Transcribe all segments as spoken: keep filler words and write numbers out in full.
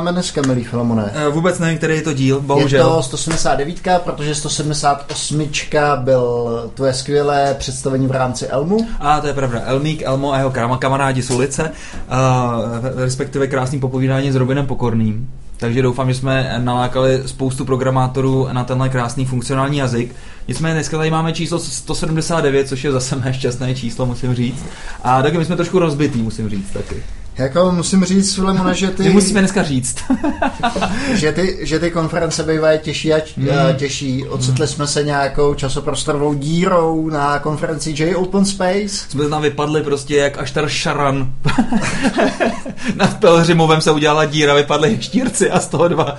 máme dneska, milý Filamone? Vůbec nevím, který je to díl, bohužel. Je to sto sedmdesát devět, protože sto sedmdesát osm byl tvoje skvělé představení v rámci Elmu. A to je pravda, Elmík, Elmo a jeho kamarádi jsou lice, uh, respektive krásný popovídání s Robinem Pokorným. Takže doufám, že jsme nalákali spoustu programátorů na tenhle krásný funkcionální jazyk. Nicméně dneska tady máme číslo sto sedmdesát devět, což je zase mé šťastné číslo, musím říct. A taky my jsme trošku rozbitý, musím říct taky. Jako musím říct, Filamone, že ty... Nemusíme dneska říct. že, ty, že ty konference bývají těžší a těžší. Ocitli jsme se nějakou časoprostorovou dírou na konferenci J Open Space. Jsme tam vypadli prostě jak Aštar Šaran. Nad Pelhřimovem se udělala díra, vypadly štírci a z toho dva,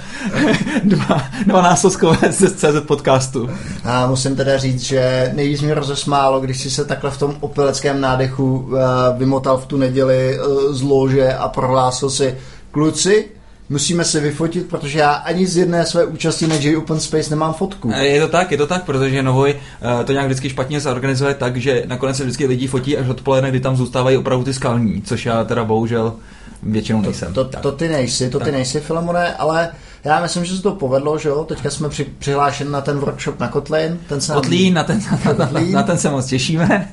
dva, dva násoskové z C Z podcastu. A musím teda říct, že nejvíc mě rozesmálo, když si se takhle v tom opileckém nádechu vymotal v tu neděli zlo a prohlásil si: kluci, musíme se vyfotit, protože já ani z jedné své účasti na J Open Space nemám fotku. Je to tak, je to tak, protože Novoj to nějak vždycky špatně zorganizuje tak, že nakonec se vždycky lidi fotí až odpoledne, kdy tam zůstávají opravdu ty skalní, což já teda bohužel většinou nejsem. To, to, to ty nejsi, to tak. Ty nejsi, Filamone, ale já myslím, že se to povedlo, že jo? Teďka jsme při, přihlášeni na ten workshop na Kotlin. Ten se Kotlin, na ten, na, na, na, na ten se moc těšíme,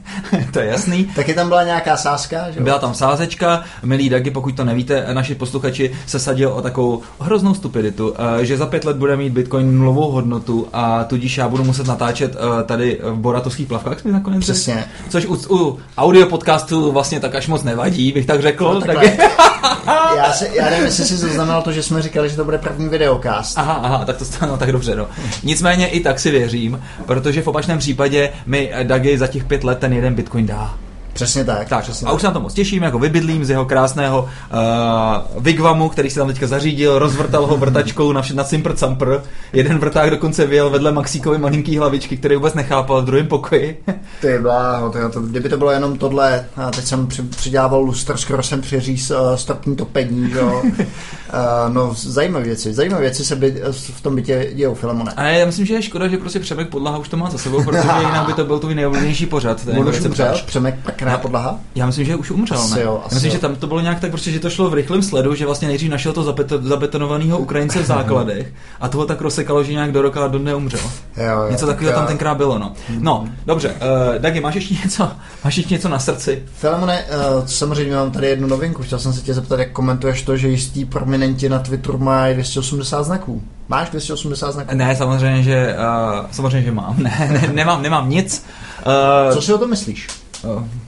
to je jasný. Taky tam byla nějaká sázka, že jo? Byla tam sázečka, milí Dagi, pokud to nevíte, naši posluchači se sadili o takovou hroznou stupiditu, že za pět let bude mít Bitcoin nulovou hodnotu a tudíž já budu muset natáčet tady v boratovských plavkách. Nakonec přesně. Což u, u audio podcastu vlastně tak až moc nevadí, bych tak řekl. No, tak je... já, si, já nevím, jestli si zaznamenal to, že jsme říkali, že to bude první videocast. Aha, aha, tak to stalo, tak dobře, no. Nicméně i tak si věřím, protože v opačném případě mi Dagi za těch pět let ten jeden Bitcoin dá. Přesně tak. tak přesně a už se na to moc těším, jako vybydlím z jeho krásného uh, vigvamu, který si tam teďka zařídil, rozvrtal ho vrtačkou na všedna simpr-campr. Jeden vrták dokonce vyjel vedle Maxíkovy malinký hlavičky, který vůbec nechápal v druhém pokoji. Ty bláho, to, to, kdyby to bylo jenom tohle, a teď jsem při, přidával lustr, skoro jsem přiříz uh, stopní topení, jo. Uh, no, zajímavé věci, zajímavé věci se by, v tom bytě dějou, Filamone. A já myslím, že je škoda, že prostě Přemek podlaha už to má za sebou, protože jinak by to byl tvůj nejoblíbenější pořad. Na podlaha? Já myslím, že už umřel, asi ne? Jo, já myslím, jo. Že tam to bylo nějak tak, prostě, že to šlo v rychlém sledu, že vlastně nejdřív našel to zabeto, zabetonovaného Ukrajince v základech a toho tak rozsekalo, že nějak do roka a do dne umřel. Jo, jo, něco takového tam tenkrát bylo, no. No, dobře, uh, Dagi, máš ještě něco, máš ještě něco na srdci? Filamone, uh, samozřejmě mám tady jednu novinku, chtěl jsem se tě zeptat, jak komentuješ to, že jistý prominenti na Twitteru mají dvě stě osmdesát znaků. Máš dvě stě osmdesát znaků? Ne, samozřejmě, že, uh, samozřejmě, že mám. Ne, ne, nemám, nemám nic. Uh, Co si o to myslíš?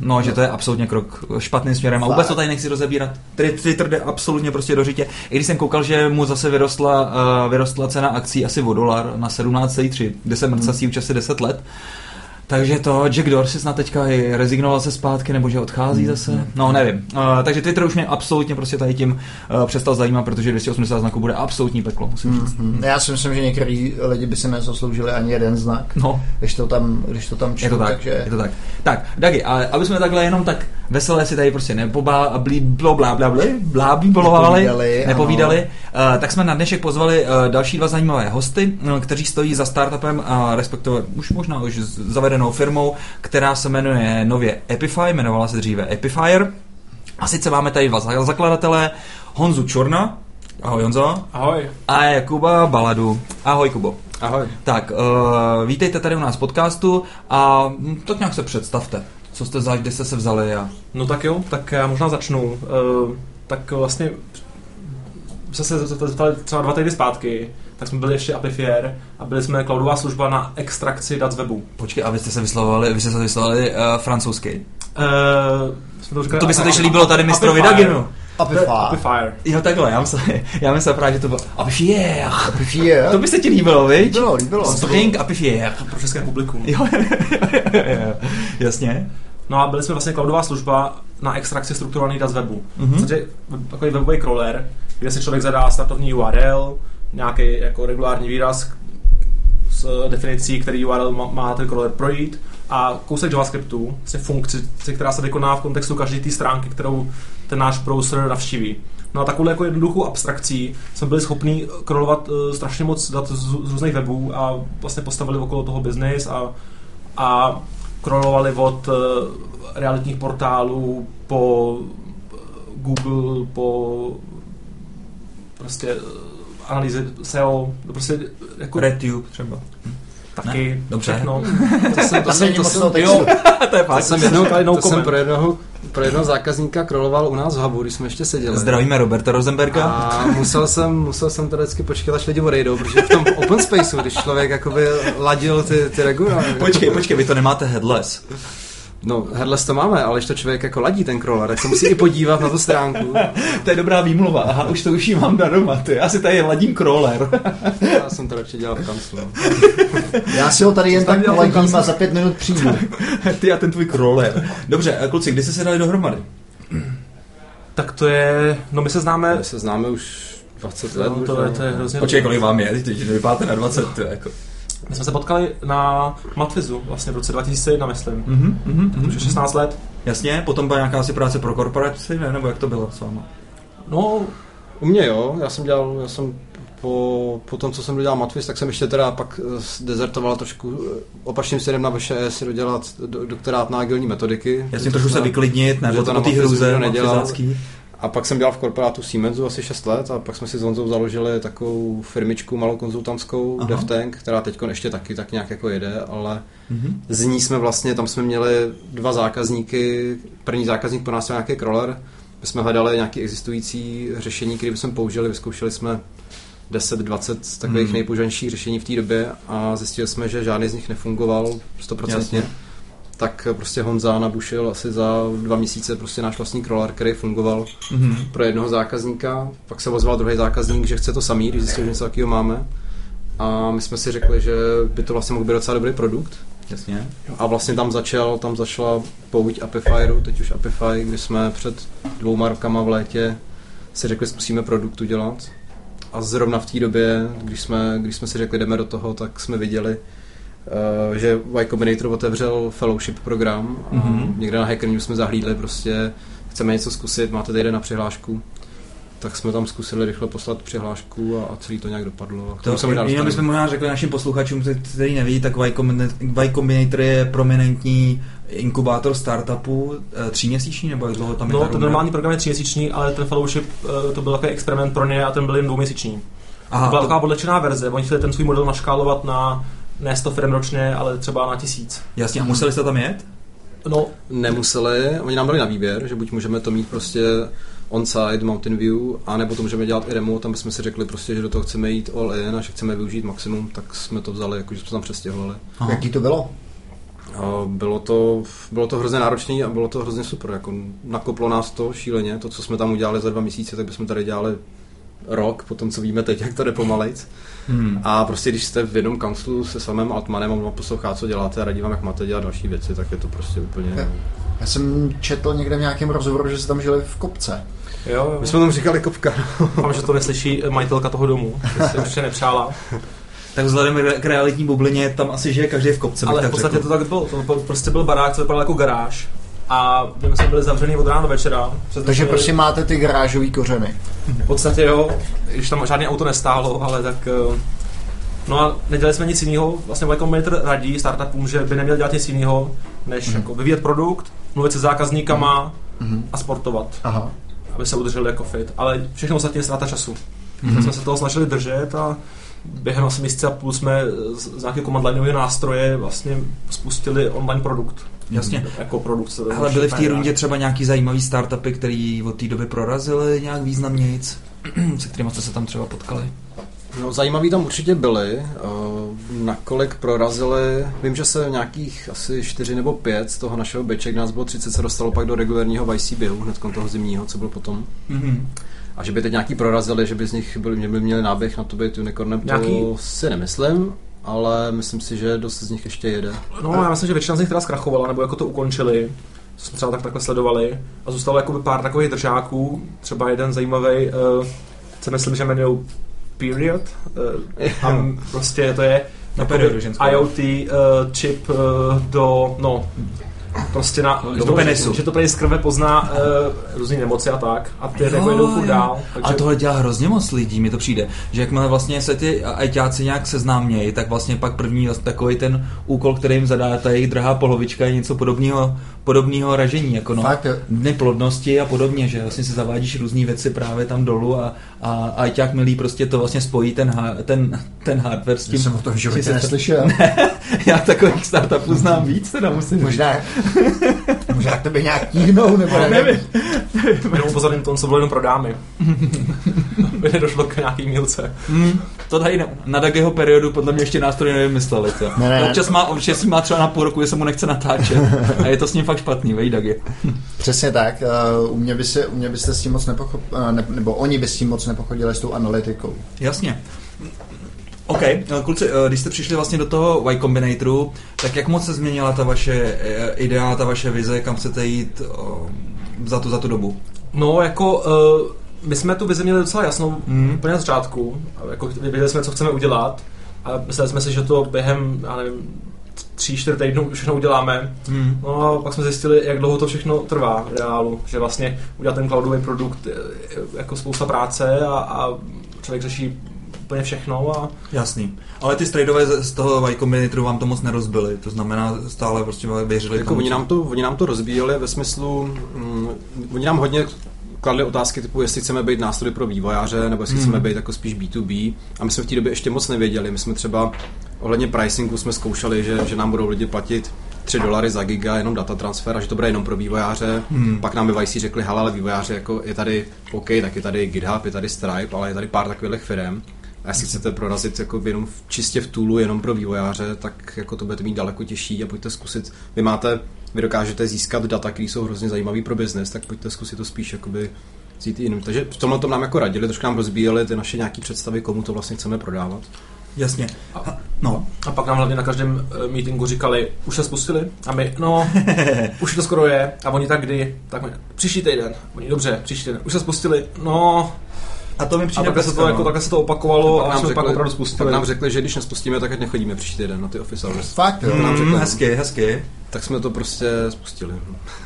No, že to je absolutně krok špatným směrem a vůbec to tady nechci rozebírat. Twitter jde absolutně prostě do řitě. I když jsem koukal, že mu zase vyrostla, uh, vyrostla cena akcí asi o dolar na sedmnáct celá tři, kde se mrcasí už asi deset let. Takže to Jack Dorsey snad teďka i rezignoval se zpátky, nebo že odchází zase. No, nevím. Uh, takže Twitter už mě absolutně prostě tady tím uh, přestal zajímat, protože dvě stě osmdesát znaků bude absolutní peklo, musím říct. Mm-hmm. Já si myslím, že některý lidi by si nezasloužili ani jeden znak, no. Když to tam, když to tam čtu, tak, takže... Je to tak. Tak, Dagi, ale aby jsme takhle jenom tak veselé si tady prostě nepobáblí, blablablabli, blablablabli, nepovídali, nepovídali uh, tak jsme na dnešek pozvali uh, další dva zajímavé hosty, uh, kteří stojí za startupem, uh, respektive už možná už zaveden firmou, která se jmenuje nově Apify, jmenovala se dříve Apifier. A sice máme tady dva zakladatele, Honzu Čorna. Ahoj, Honzo. Ahoj. A Jakuba Baladu. Ahoj, Kubo. Ahoj. Tak, uh, vítejte tady u nás v podcastu a tak nějak se představte. Co jste zač, kde jste se vzali a... No tak jo, tak já možná začnu. Uh, tak vlastně jsme se zeptali třeba dva týdny zpátky, tak jsme byli ještě Apifier a byli jsme cloudová služba na extrakci dat z webu. Počkej, a vy jste se vyslovovali, vy jste se vyslovovali uh, francouzsky? Uh, jsme to, říkali, to by se teď líbilo tady mistrovi Daginu. Apifier. Apifier. Jo, takhle, já myslím, já myslím právě, že to bylo Apifier. Apifier. To by se ti líbilo, viď? Líbilo, líbilo. Spring Apifier. Pro české publikum. Jo, jasně. No a byli jsme vlastně cloudová služba na extrakci strukturovaných dat z webu. Takže mm-hmm. takový webový crawler, kde si člověk zadá startovní U R L, nějaký jako regulární výraz s definicí, který U R L má, má ten crawler projít a kousek JavaScriptu, se funkci, která se vykoná v kontextu každé té stránky, kterou ten náš browser navštíví. No a takovou jako jednoduchou abstrakcí jsme byli schopni crawlovat uh, strašně moc dat z, z různých webů a vlastně postavili okolo toho business a, a crawlovali od uh, realitních portálů po Google, po prostě analýzy S E O, to prostě jako RedTube třeba. Taky ne, dobře. Všechno. To jsem, to jsem, to jsem, to jo, to je fakt. To jsem, jednou, to no jsem pro, jednoho, pro jednoho zákazníka kroloval u nás v hubu, když jsme ještě seděli. Zdravíme Roberta Rosenberga. A musel jsem, musel jsem teda vždycky počkat, až lidi odejdou, protože v tom open spaceu, když člověk jakoby ladil ty, ty reguláře. Počkej, počkej, vy to nemáte headless. No, headless to máme, ale když to člověk jako ladí ten crawler, tak se musí i podívat na tu stránku. To je dobrá výmluva. Aha, už to už jí mám na doma, ty. Asi tady ladím crawler. Já jsem to radši dělal v kanclu. Já si ho tady jen tak ladím a za pět minut přijdu. Ty a ten tvůj crawler. Dobře, kluci, kdy jste se dali dohromady? Tak to je... No my se známe... My se známe už dvacet let. No, to, je, to je hrozně... Počkej, kolik vám je? Teď vypadáte na dvacet, ty, jako... My jsme se potkali na Matfyzu vlastně v roce dva tisíce jedna, myslím. Mm-hmm, mm-hmm, takže šestnáct let. Jasně, potom byla nějaká asi práce pro korporaci, ne? Nebo jak to bylo s váma? No, u mě jo, já jsem dělal, já jsem po, po tom, co jsem dodělal Matfyz, tak jsem ještě teda pak dezertoval trošku opačným směrem na V Š E si dodělat do, doktorát na agilní metodiky. Já jsem trošku se vyklidnit, nebo to na té hruze matfizácký. A pak jsem dělal v korporátu Siemensu asi šest let a pak jsme si s Honzou založili takovou firmičku malou konzultantskou DevTank, která teď ještě taky tak nějak jako jede, ale mm-hmm. z ní jsme vlastně, tam jsme měli dva zákazníky, první zákazník pro nás je nějaký crawler, my jsme hledali nějaké existující řešení, které bychom použili, vyzkoušeli jsme deset dvacet takových mm-hmm. nejpoužívanějších řešení v té době a zjistili jsme, že žádný z nich nefungoval sto procent. Tak prostě Honza nabušil asi za dva měsíce prostě náš vlastní crawler, který fungoval mm-hmm. pro jednoho zákazníka. Pak se ozval druhý zákazník, že chce to samý, když zjistil, že něco takového máme. A my jsme si řekli, že by to vlastně mohl být docela dobrý produkt. Jasně. A vlastně tam začal, tam začala pouť Apifieru, teď už Apify, kdy jsme před dvouma rokama v létě si řekli, že musíme produkt udělat. A zrovna v té době, když jsme, když jsme si řekli, jdeme do toho, tak jsme viděli, Uh, že Y Combinator otevřel fellowship program a mm-hmm. někde na Hacker News jsme zahlídli prostě, chceme něco zkusit, máte tady na přihlášku, tak jsme tam zkusili rychle poslat přihlášku a, a celý to nějak dopadlo. To jenom bychom možná řekli našim posluchačům, kteří neví, tak Y Combinator je prominentní inkubátor startupů, tříměsíční nebo jak dlouho tam je? No, ten normální program je tříměsíční, ale ten fellowship to byl takový experiment pro ně a ten byl jen dvouměsíční. Aha, to byla to... taková odlečená verze, oni chtěli ten svůj model naškálovat na ne sto firm ročně, ale třeba na tisíc. Jasně, a museli jste tam jet? No, nemuseli, oni nám dali na výběr, že buď můžeme to mít prostě on-site, Mountain View, anebo to můžeme dělat i remote, tam bychom si řekli prostě, že do toho chceme jít all in a že chceme využít maximum, tak jsme to vzali, jakože jsme se tam přestěhovali. Aha. Jaký to bylo? Bylo to, bylo to hrozně náročné a bylo to hrozně super, jako nakoplo nás to šíleně, to, co jsme tam udělali za dva měsíce, tak bychom tady dělali rok, potom co víme teď, jak to jde pomalejc. Hmm. A prostě když jste v jednom kanclu se samým altmanem a poslouchá, co děláte a radí vám, jak máte dělat další věci, tak je to prostě úplně... Já, já jsem četl někde v nějakém rozhovoru, že jste tam žili v kopce. Jo, jo. My jsme tam říkali kopka. Mám, že to neslyší majitelka toho domu, že se určitě nepřála. Tak vzhledem k realitní bublině, tam asi žije každý v kopce. Ale v podstatě řekl. To tak bylo. To prostě byl barák, co vypadal jako garáž. A my jsme byli zavřený od rána do večera. Takže prostě máte ty garážový kořeny. V podstatě jo, když tam žádné auto nestálo, ale tak... No a nedělali jsme nic jiného. Vlastně Y Combinator radí startupům, že by neměl dělat nic jiného, než mm. jako vyvíjet produkt, mluvit se zákazníkama mm. a sportovat. Aha. Aby se udrželi jako fit. Ale všechno ostatně je ztráta času. Mm. Tak jsme se toho snažili držet a během asi měsíce a půl jsme z nějakého command-lineového nástroje vlastně spustili online produkt. Jasně. Jako produkt. Ale byly v té rundě třeba nějaký zajímavý startupy, který od té doby prorazily nějak významnějc, se kterými jste se tam třeba potkali? No, zajímavý tam určitě byly. Nakolik prorazily, vím, že se nějakých asi čtyři nebo pět z toho našeho beček, nás bylo třicet, se dostalo pak do regulérního Y C běhu, hned toho zimního, co bylo potom. Mm-hmm. A že by teď nějaký prorazili, že by z nich byli, by měli náběh na to být unicornem, to nějaký? Si nemyslím. Ale myslím si, že dost z nich ještě jede. No, já myslím, že většina z nich teda zkrachovala, nebo jako to ukončili, co jsme třeba tak takhle sledovali. A zůstalo jakoby pár takových držáků, třeba jeden zajímavý, uh, co myslím, že jmenujou Period. Uh, a prostě to je na periodu, I O T uh, chip uh, do, no, prostě na... No, do penisu. Že to prý z krve pozná uh, různý nemoci a tak. A ty jako jdou furt dál. Takže... Ale tohle dělá hrozně moc lidí, mi to přijde. Že jakmile vlastně se ty ajťáci nějak seznámějí, tak vlastně pak první takový ten úkol, který jim zadá ta jejich drahá polovička, je něco podobného podobného ražení, jako no, dny plodnosti a podobně, že vlastně se zavádíš různé věci právě tam dolů a a ajťák milý prostě to vlastně spojí ten, ha, ten, ten hardware s tím. Já jsem o tom životě neslyšel. Ne, já takových startupů znám víc, teda musím říct. Možná, možná to by nějak tíhnou, nebo ne, nevím. Jenom upozorním tomu, co bylo jenom pro dámy. Aby nedošlo k nějaký milce. Mm, to tady na Dageho periodu podle mě ještě nástroje nevymysleli. Ne, ne, občas má, občas má třeba na půl roku, že se mu nechce natáčet. A je to s ním fakt špatný, vej Dagi. Přesně tak. Uh, u, mě by se, u mě byste s tím moc nepochopili, ne, nebo oni by s tím moc nepochodili s tou analytikou. Jasně. OK, kluci, když jste přišli vlastně do toho Y Combinatoru, tak jak moc se změnila ta vaše idea, ta vaše vize, kam chcete jít za tu, za tu dobu? No, jako... Uh... My jsme tu vizi měli docela jasnou mm. úplně na začátku. Jako, věděli jsme, co chceme udělat a mysleli jsme si, že to během, já nevím, tří, čtyři týdnů všechno uděláme. Mm. No a pak jsme zjistili, jak dlouho to všechno trvá v reálu. Že vlastně udělat ten cloudový produkt jako spousta práce a, a člověk řeší úplně všechno. A... Jasný. Ale ty tradeové z toho Y Combinatoru vám to moc nerozbili. To znamená, stále prostě věřili. Jako oni, nám to, oni nám to rozbíjeli ve smyslu, mm, oni nám hodně... kladli otázky typu, jestli chceme být nástroj pro vývojáře, nebo jestli mm. chceme být jako spíš bé dvě bé. A my jsme v té době ještě moc nevěděli. My jsme třeba ohledně pricingu jsme zkoušeli, že, že nám budou lidi platit tři dolary za giga jenom data transfer a že to bude jenom pro vývojáře. Mm. Pak nám ve Y C řekli, hele, ale vývojáři, jako je tady OK, tak je tady GitHub, je tady Stripe, ale je tady pár takových firm. A jestli chcete prorazit jako jenom v, čistě v toolu jenom pro vývojáře, tak jako to budete mít daleko těžší a pojďte zkusit. Vy máte, vy dokážete získat data, které jsou hrozně zajímavý pro biznes, tak pojďte zkusit to spíš jakoby vzít jiným. Takže v tomhle tom nám jako radili, trošku nám rozbíjeli ty naše nějaké představy, komu to vlastně chceme prodávat. Jasně. A, no. A pak nám hlavně na každém meetingu říkali, už se spustili a my, no, už to skoro je a oni tak kdy, tak my, příští týden, oni dobře, příští týden, už se spustili, no... A to mi přijde. A tak se to jako tak se to opakovalo a, a jsme pak opravdu spustili. Tak nám řekli, že když nespustíme, tak ať nechodíme příští týden na ty office hours. Fakt, jo. Nám řekli, mm, hezky, hezky. Tak jsme to prostě spustili.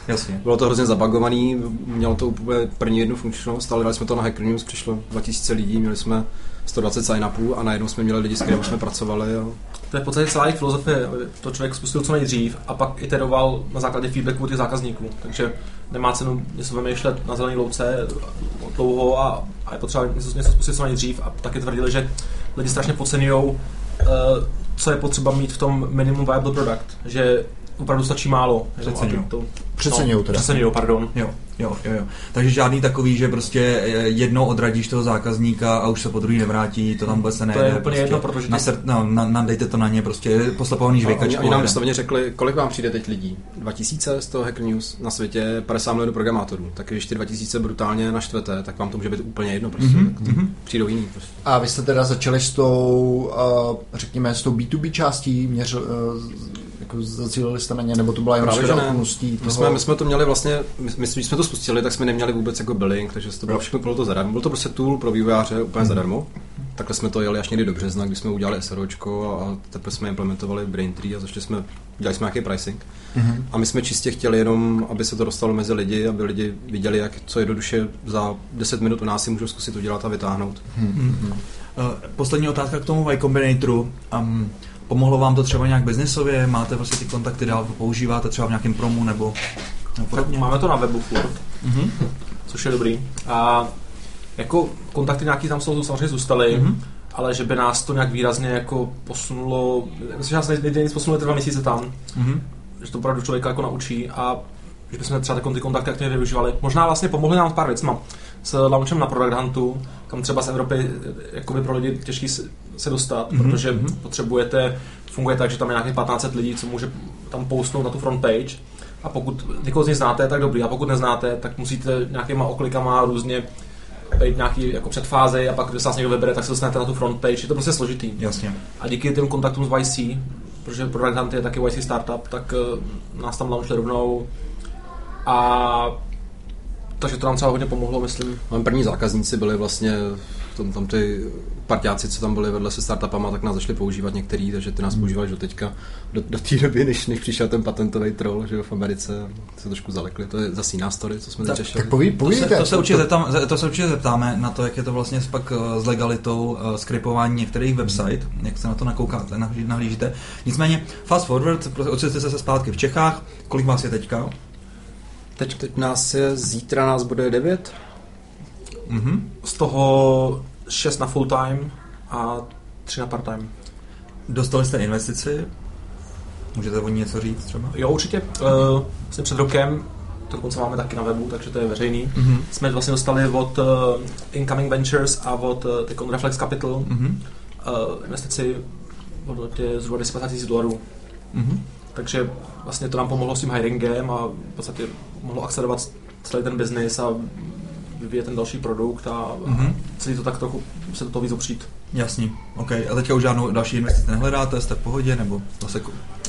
Jasně. Bylo to hrozně zabagovaný, mělo to úplně první jednu funkčnost, ale dali jsme to na Hacker News, přišlo dva tisíce lidí, měli jsme sto dvacet sign-upů a najednou jsme měli lidi, s kterými jsme pracovali. A... To je v podstatě celá jejich filozofie, to člověk spustil co nejdřív a pak iteroval na základě feedbacku těch zákazníků, takže nemá cenu něco vymýšlet na zelený louce dlouho a, a je potřeba něco, něco spustit co nejdřív a taky tvrdili, že lidi strašně podceňujou, co je potřeba mít v tom minimum viable product, že opravdu stačí málo. Přeceňujou. No, Přeceňujou teda. Přeceňujou, pardon. Jo, jo, jo, jo. Takže žádný takový, že prostě jednou odradíš toho zákazníka a už se po druhý nevrátí, to tam vůbec nejde. To je úplně prostě jedno, protože... Nasr- no, na, na, dejte to na ně, prostě poslepovaný žvěkačku. Oni nám vysloveně řekli, kolik vám přijde teď lidí? dva tisíce z toho Hacker News, na světě padesát milionů programátorů. Tak když ty dva tisíce brutálně naštvete, tak vám to může být úplně jedno, prostě. Mm-hmm, mm-hmm. Přijdou jiný. Prostě. A vy jste teda začali s tou, řekněme, s tou bé dvě bé částí, měř, jako zacílili jste na ně, nebo to byla jen okolností toho... My jsme, my jsme to měli vlastně, my, my jsme to spustili, tak jsme neměli vůbec jako billing, takže to bylo všechno bylo to zadarmo. Bylo to prostě tool pro vývojáře úplně mm-hmm. zadarmo. Takhle jsme to jeli až někdy do března, kdy jsme udělali SROčko a teprve jsme implementovali Brain Tree a začali jsme, dělali jsme nějaký pricing. Mm-hmm. A my jsme čistě chtěli jenom, aby se to dostalo mezi lidi, aby lidi viděli, jak co jednoduše za deset minut u nás si můžou zkusit udělat a vytáhnout. Mm-hmm. Uh, poslední otázka k tomu Y Combinatoru. Um, Pomohlo vám to třeba nějak biznisově? Máte vlastně ty kontakty dál, používáte třeba v nějakém promu nebo, nebo podobně? Máme to na webu furt, mm-hmm. což je dobrý. A jako kontakty nějaký tam jsou samozřejmě zůstaly, mm-hmm. ale že by nás to nějak výrazně jako posunulo, myslím, že nás nejde nic posunulo dva měsíce tam, mm-hmm. že to opravdu člověka jako naučí a že bychom třeba ty kontakty aktivně využívali. Možná vlastně pomohli nám pár věcma. S launchem na Product Huntu, kam třeba z Evropy jakoby pro lidi těžký se dostat, mm-hmm. protože potřebujete, funguje tak, že tam je nějakých patnáct set lidí, co může tam postnout na tu frontpage a pokud někoho z nich znáte, tak dobrý, a pokud neznáte, tak musíte nějakýma oklikama různě být nějaký jako předfáze a pak, když se vás někdo vybere, tak se dostanete na tu frontpage, je to prostě složitý. Jasně. A díky těm kontaktům s Y C, protože Product Hunt je taky Y C startup, tak nás tam launchli rovnou a takže to nám třeba hodně pomohlo, myslím. První zákazníci byli vlastně tam, tam ty partiáci, co tam byli vedle se startupama, tak nás začali používat některý, takže ty nás používali do teďka, do, do té doby, než, než přišel ten patentový troll, že jo, v Americe, se trošku zalekli, to je zase jiná story, co jsme teď řešili. To, to, to, to se určitě zeptáme na to, jak je to vlastně pak s legalitou skripování některých website, jak se na to nakoukáte, nahlížíte. Nicméně, fast forward, odcestujete se, se zpátky v Čechách, kolik vás je teďka? Teď, teď nás je, zítra nás bude devět. Mm-hmm. Z toho šest na full time a tři na part time. Dostali jste investici? Můžete o ní něco říct třeba? Jo, určitě. Uh, vlastně před rokem, to dokonce máme taky na webu, takže to je veřejný, mm-hmm. jsme vlastně dostali od uh, Incoming Ventures a od uh, Reflex Capital mm-hmm. uh, investici je zhruba deset tisíc dolarů. Mm-hmm. Takže vlastně to nám pomohlo s tím hiringem a v podstatě mohlo akcelerovat celý ten biznis a vyvíjet ten další produkt a, mm-hmm. a celý to tak trochu se do toho víc opřít. Jasný, ok. A teďka už žádnou další investici nehledáte, jste v pohodě, nebo zase...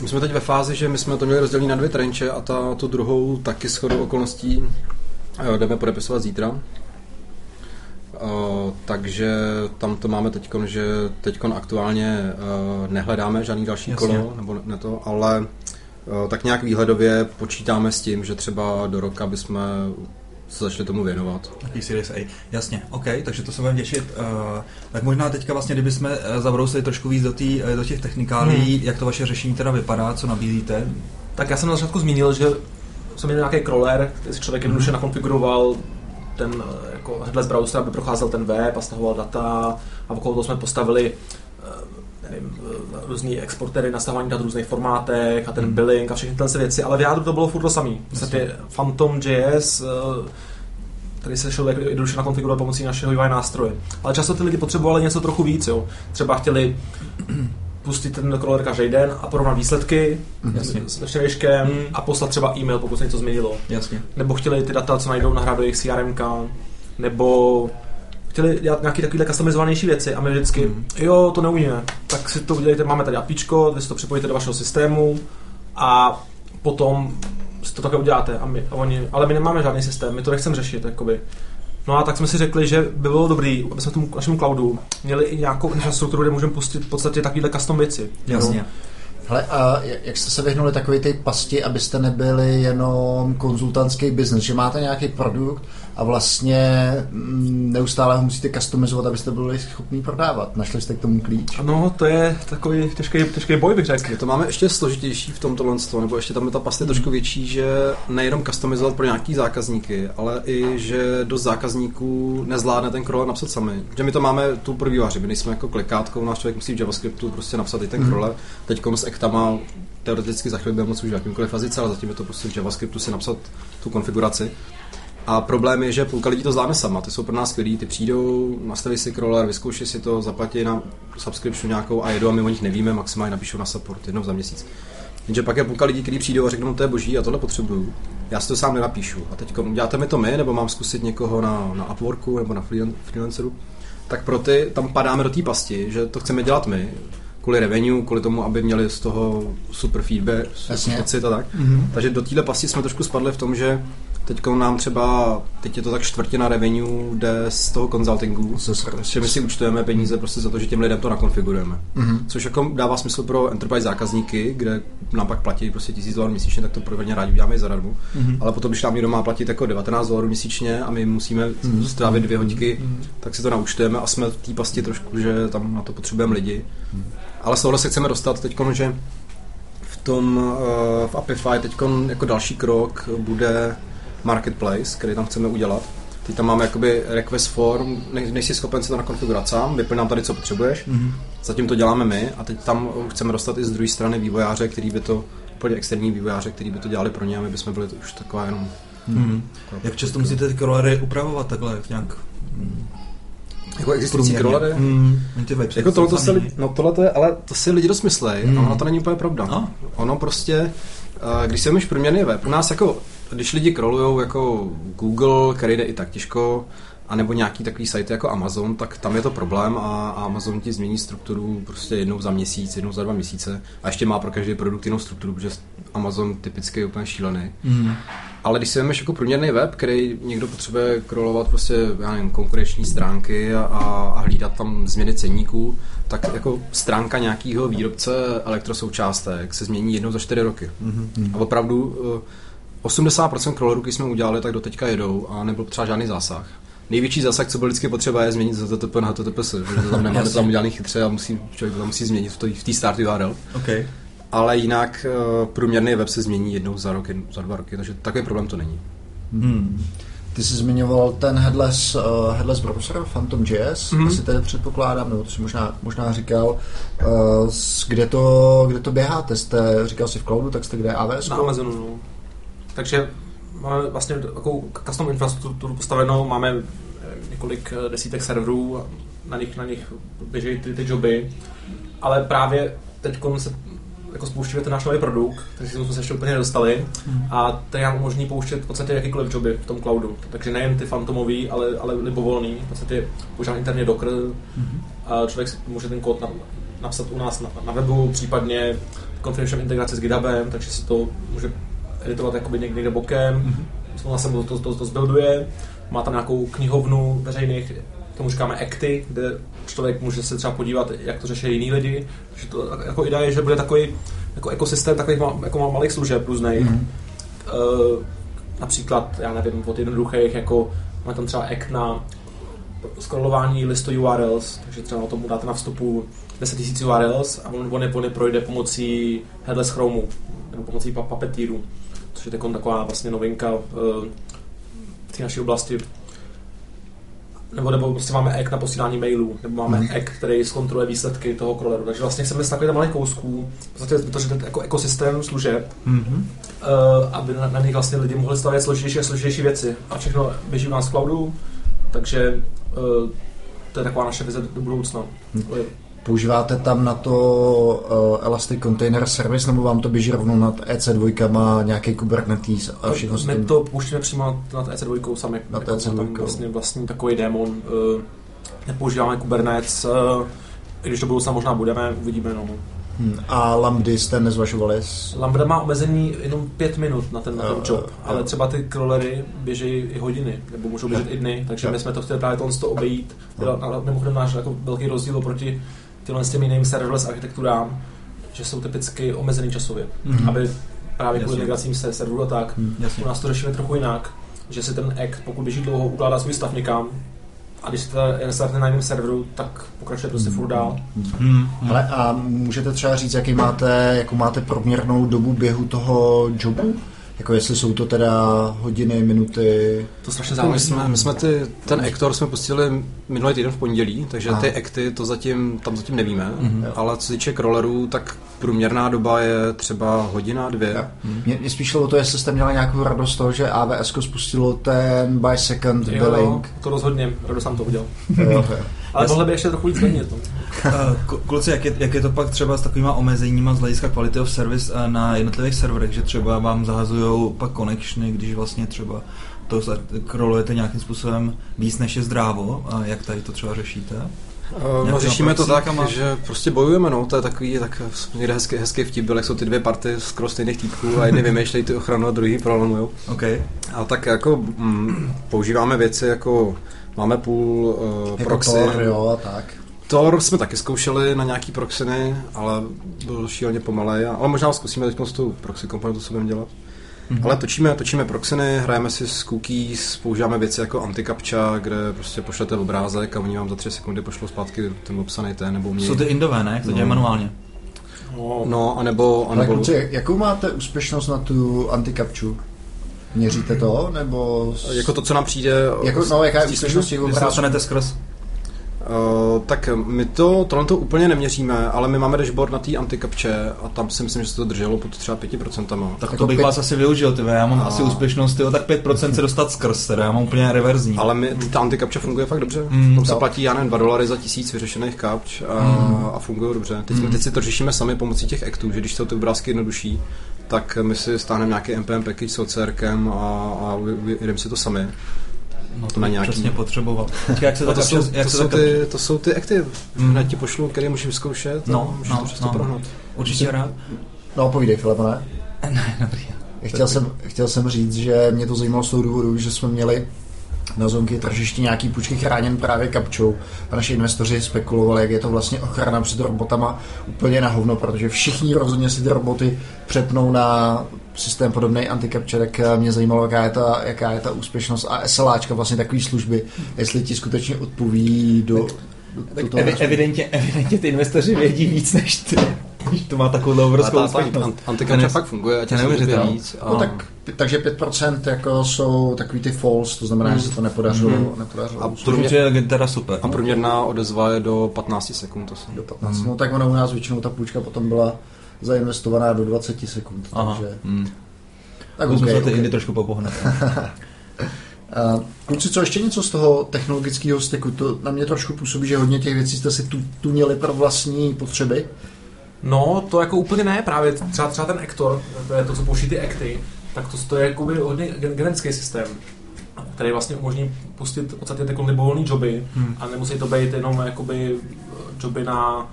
My jsme teď ve fázi, že my jsme to měli rozdělení na dvě trenče a ta, tu druhou taky shodou okolností jo, jdeme podepisovat zítra. Uh, takže tam to máme teď, že teď aktuálně uh, nehledáme žádný další Jasně. kolo, nebo ne to, ale uh, tak nějak výhledově počítáme s tím, že třeba do roka bychom se začali tomu věnovat. Taký Series A. Jasně, ok, takže to se budeme těšit. Uh, tak možná teďka vlastně, kdybychom zabrousili trošku víc do, tý, do těch technikálií, hmm. jak to vaše řešení teda vypadá, co nabízíte? Tak já jsem na začátku zmínil, že jsem měl nějaký crawler, který si člověk hmm. jednoduše nakonfiguroval ten jako headless browser, aby procházel ten web a stahoval data a okolo toho jsme postavili nevím, různý exportery, nastavování dat v různých formátech a ten billing a všechny tyhle věci, ale v jádru to bylo furt to samý. PhantomJS, který se šel jednoduše nakonfigurovat pomocí našeho U I nástroje. Ale často ty lidi potřebovali něco trochu víc, jo. Třeba chtěli pustit ten crawler každý den a porovnat výsledky Jasně. s včerejškem mm. a poslat třeba e-mail, pokud se něco změnilo. Jasně. Nebo chtěli ty data, co najdou, nahrát do jejich C R M ka, nebo chtěli dělat nějaké takové customizovanější věci a my vždycky, mm. jo, to neumíme, tak si to udělejte, máme tady apíčko, vy si to připojíte do vašeho systému a potom si to také uděláte. A my, a oni, ale my nemáme žádný systém, my to nechceme řešit, jakoby. No a tak jsme si řekli, že by bylo dobrý, aby jsme tomu našemu cloudu měli i nějakou infrastrukturu, kde můžeme pustit v podstatě takovýhle custom věci. Jasně. No. Hele, a jak jste se vyhnuli takový ty pasti, abyste nebyli jenom konzultantský biznes, že máte nějaký produkt a vlastně neustále ho musíte customizovat, abyste byli schopni prodávat. Našli jste k tomu klíč? No, to je takový těžký, těžký boj, bych řekl. To máme ještě složitější v tomto lenstvu, nebo ještě tam je ta past je trošku větší, že nejenom customizovat pro nějaký zákazníky, ale i, že do zákazníků nezvládne ten crawler napsat sami. Že my to máme tu pro vývojáře, my nejsme jako klikátkou, náš člověk musí v JavaScriptu prostě napsat i ten crawler. Teďkom s Ectama teoreticky za chvíli bude moc už v jakýmkoliv jazyce, ale zatím je to prostě v JavaScriptu si napsat tu konfiguraci. A problém je, že půlka lidí to zvládne sama, ty jsou pro nás skvělí, ty přijdou, nastaví si crawler, vyzkouší si to, zaplatí nám subscription nějakou a jedou a my o nich nevíme, maximálně napíšou na support jednou za měsíc. Jenže pak je půlka lidí, kteří přijdou a řeknou, to je boží a tohle potřebuju, já si to sám nenapíšu a teď děláte mi to my, nebo mám zkusit někoho na, na Upworku nebo na Freelanceru, tak pro ty tam padáme do té pasti, že to chceme dělat my, kvůli revenue, kvůli tomu, aby měli z toho super feedback, super pocit a tak. Mm-hmm. Takže do téhle pasti jsme trošku spadli v tom, že teď nám třeba, teď je to tak čtvrtina revenue jde z toho konzultingu, že my si účtujeme peníze prostě za to, že těm lidem to nakonfigurujeme. Mm-hmm. Což jako dává smysl pro enterprise zákazníky, kde nám pak platí prostě tisíc dolarů měsíčně, tak to prvně rádi uděláme i zadarmo. Mm-hmm. Ale potom, když nám někdo má platit jako devatenáct dolarů měsíčně a my musíme mm-hmm. strávit dvě hodinky, mm-hmm. tak si to naučtujeme a jsme v té pasti trošku, že tam na to potřebujeme lidi. Mm-hmm. Ale z tohohle se chceme dostat teď, že v tom v Apify teď jako další krok bude marketplace, který tam chceme udělat. Teď tam máme jakoby request form, nejsi schopen si to nakonfigurovat sám, vyplň nám tady, co potřebuješ. Mm-hmm. Zatím to děláme my a teď tam chceme dostat i z druhé strany vývojáře, který by to, úplně externí vývojáře, který by to dělali pro ně, aby bychom byli už taková jenom... Mm-hmm. Jak často musíte ty crawlery upravovat takhle, nějak... Jako existující crawlery? Mm, jako tohle to lidi, no tohle to je, ale to si lidi dosmyslejí, mm. ono to není úplně pravda. No. Ono prostě, když se jmeš průměrný web, u nás jako, když lidi crawlujou jako Google, který jde i tak těžko, a nebo nějaký takový sajty jako Amazon, tak tam je to problém a Amazon ti změní strukturu prostě jednou za měsíc, jednou za dva měsíce a ještě má pro každý produkt jinou strukturu, protože Amazon typicky je úplně šílený. Mm. Ale když si vemeš jako průměrný web, který někdo potřebuje krolovat prostě, já nevím, konkurenční stránky a, a hlídat tam změny ceníků, tak jako stránka nějakého výrobce elektrosoučástek se změní jednou za čtyři roky. Mm-hmm. A opravdu osmdesát procent crawlerů, když jsme udělali, tak doteďka jedou a nebyl třeba žádný zásah. Největší zásah, co byl vždycky potřeba, je změnit H T T P na H T T P S, protože tam nemáme tam udělaný chytře a musí, člověk to musí změnit v té start U R L. Okay. Ale jinak průměrný web se změní jednou za rok, jednou za dva roky, takže takový problém to není. Hmm. Ty jsi zmiňoval ten headless, uh, headless browser, PhantomJS, mm-hmm. asi tady předpokládám, nebo to jsi možná, možná říkal, uh, kde, to, kde to běháte? Jste, říkal jsi v cloudu, tak jste kde A W S? Na Amazonu. Takže máme vlastně takovou custom infrastrukturu postavenou, máme několik desítek serverů, na nich, na nich běžejí ty, ty joby, ale právě teď se jako spouštíme ten náš nový produkt, který jsme se ještě úplně nedostali a ten nám umožní pouštět v podstatě jakýkoliv joby v tom cloudu. Takže nejen ty fantomový, ale, ale libovolný. V podstatě používám interně Docker, a člověk může ten kód napsat u nás na, na webu, případně konferenční integrace s GitHubem, takže si to může editovat jakoby někde bokem, mm-hmm. se mu to, to, to zbuilduje, má tam nějakou knihovnu veřejných, tomu říkáme acty, kde člověk může se třeba podívat, jak to řeší jiní lidi. Takže to jako idea je, že bude takový jako ekosystém takových ma, jako malých služeb různých. Mm-hmm. Uh, například, já nevím, od jednoduchých, jako má tam třeba act na scrollování listu U R Ls, takže třeba o tom dáte na vstupu deset tisíc U R Ls a on, on, je, on je projde pomocí headless Chromu nebo pomocí Puppeteeru, což je taková vlastně novinka uh, v té naší oblasti. Nebo, nebo prostě máme ek na posílání mailů, nebo máme mm. ek, který zkontroluje výsledky toho crawleru. Takže vlastně chceme z takových malých kousků vytvořit jako ekosystém služeb, mm-hmm. uh, aby na, na nich vlastně lidi mohli stavět složitější a složitější věci. A všechno běží u nás v cloudu, takže uh, to je taková naše vize do budoucna. Mm. Používáte tam na to uh, Elastic Container Service, nebo vám to běží rovnou nad E C dva, nějaký Kubernetes a všechno? My to pouštíme přímo nad E C dva sami. Nad jako E C dva. Vlastně, vlastně takový démon. Uh, nepoužíváme Kubernetes, uh, i když do budoucna možná budeme, uvidíme. No. Hmm. A Lambdy jste nezvažovali? Lambda má omezení jenom pět minut na ten, na ten job, ale třeba ty crawlery běžejí i hodiny, nebo můžou běžet i dny, takže my jsme to chtěli právě tohle obejít. Mimochodem náš jako velký rozdíl oproti tyhle s těmi jiným serverless architekturám, že jsou typicky omezený časově, mm-hmm. aby právě kvůli migracím se serveru a tak. Mm-hmm. U nás to řešíme trochu jinak, že si ten act, pokud běží dlouho, ukládá svůj stav někam a když se jen startne na jiném serveru, tak pokračuje prostě mm-hmm. furt dál. Mm-hmm. Ale a můžete třeba říct, jaký máte, jakou máte průměrnou dobu běhu toho jobu? Jako jestli jsou to teda hodiny, minuty... To strašně záleží. My, my jsme ty, ten ektor jsme pustili minulý týden v pondělí, takže Aha. ty ekty to zatím, tam zatím nevíme, mm-hmm. ale co se týče crawlerů, tak průměrná doba je třeba hodina, dvě. Mm-hmm. Mě, mě spíš šlo o to, jestli jste měli nějakou radost toho, že A W S spustilo ten by second jo, billing. To rozhodně, radost jsem to udělal. Ale tohle by ještě trochu víc změnit. Kluci, jak je, jak je to pak třeba s takovýma omezeníma z hlediska quality of service na jednotlivých serverech, že třeba vám zahazujou pak connectiony, když vlastně třeba to krolujete nějakým způsobem víc než je zdrávo, a jak tady to třeba řešíte? No, řešíme to tak, a... že prostě bojujeme, no, to je takový, tak někde hezký, hezký vtip byl, jak jsou ty dvě party skoro stejných týpků a jedny vymýšlejí ty ochranu a druhý prolomujou. Okay. A tak jako mm, používáme věci jako máme půl uh, jako proxy. Tor, jo, tak. Tor jsme taky zkoušeli na nějaký proxyny, ale byl šíleně pomalej. Ale možná zkusíme teď tu proxy komponentu co budeme dělat. Mm-hmm. Ale točíme, točíme proxyny, hrajeme si s cookies, používáme věci jako anti-captcha, kde prostě pošlete obrázek a oni vám za tři sekundy pošlou zpátky ten obsaný ten nebo mě. Jsou ty indové, ne? To dělají manuálně. No, no anebo... anebo... Tak, kluci, jakou máte úspěšnost na tu anti-captchu? Měříte to, nebo... S... Jako to, co nám přijde... Jako, no, jaká je úspěšnost? Když se dostanete skrz? Uh, tak my to, tohle to úplně neměříme, ale my máme dashboard na té antikapče a tam si myslím, že se to drželo pod třeba pět procent. Tak jako to bych pět... vás asi využil, tyve. Já mám a... asi úspěšnost, tyve, tak pět procent se dostat skrz, teda já mám úplně reverzní. Ale my, ta antikapča funguje fakt dobře, mm, tam se platí, já nevím, dva dolary za tisíc vyřešených kapč a, mm. a funguje dobře. Teď, mm. teď si to řešíme sami pomocí těch actů, že když jsou ty obrázky jednodušší, tak my si stáhneme nějaký M P M package s O C R kem a, a jdeme si to sami. No to bych přesně potřeboval. Jak se to, to, jsou, přes, jak to, se jsou ty, to jsou ty aktiv, hned ti pošlu, který musím zkoušet, no, můžeš no, to přesto no. prohnat. Určitě rád. No, povídej, Filamone. Ne, dobrý. Chtěl jsem, chtěl jsem říct, že mě to zajímalo z toho důvodu, že jsme měli na Zonky tržiště nějaký půjčky chráněn právě kapčou a naši investoři spekulovali, jak je to vlastně ochrana před robotama úplně na hovno, protože všichni rozhodně si ty roboty přepnou na systém podobný anti-capture, tak mě zajímalo, jaká je ta, jaká je ta úspěšnost a SLAčka vlastně takový služby, jestli ti skutečně odpoví do... Tak, do evi, evidentně, evidentně ty investoři vědí víc než ty. To má takovou obrovskou úspěšnost. Anti-capture fakt funguje, ať neuvěřitelně víc. No, tak, takže pět procent jako jsou takový ty false, to znamená, mm. že se to nepodařilo. Mm. nepodařilo a průměrná super. A průměrná odezva je do patnáct sekund. To do patnáct. Mm. No tak ono u nás většinou ta půjčka potom byla zainvestovaná do dvacet sekund. Aha. Takže... Mm. Tak okay, se ty okay. trošku popohnat. Kluci, co ještě něco z toho technologického styku? To na mě trošku působí, že hodně těch věcí jste si tu, tu měli pro vlastní potřeby. No, to jako úplně ne, právě třeba, třeba ten Ektor, to je to, co pouští ty Ekty, tak to, to je jako hodně genetický systém, který vlastně umožní pustit v podstatě takové libovolné joby hmm. a nemusí to být jenom jakoby joby na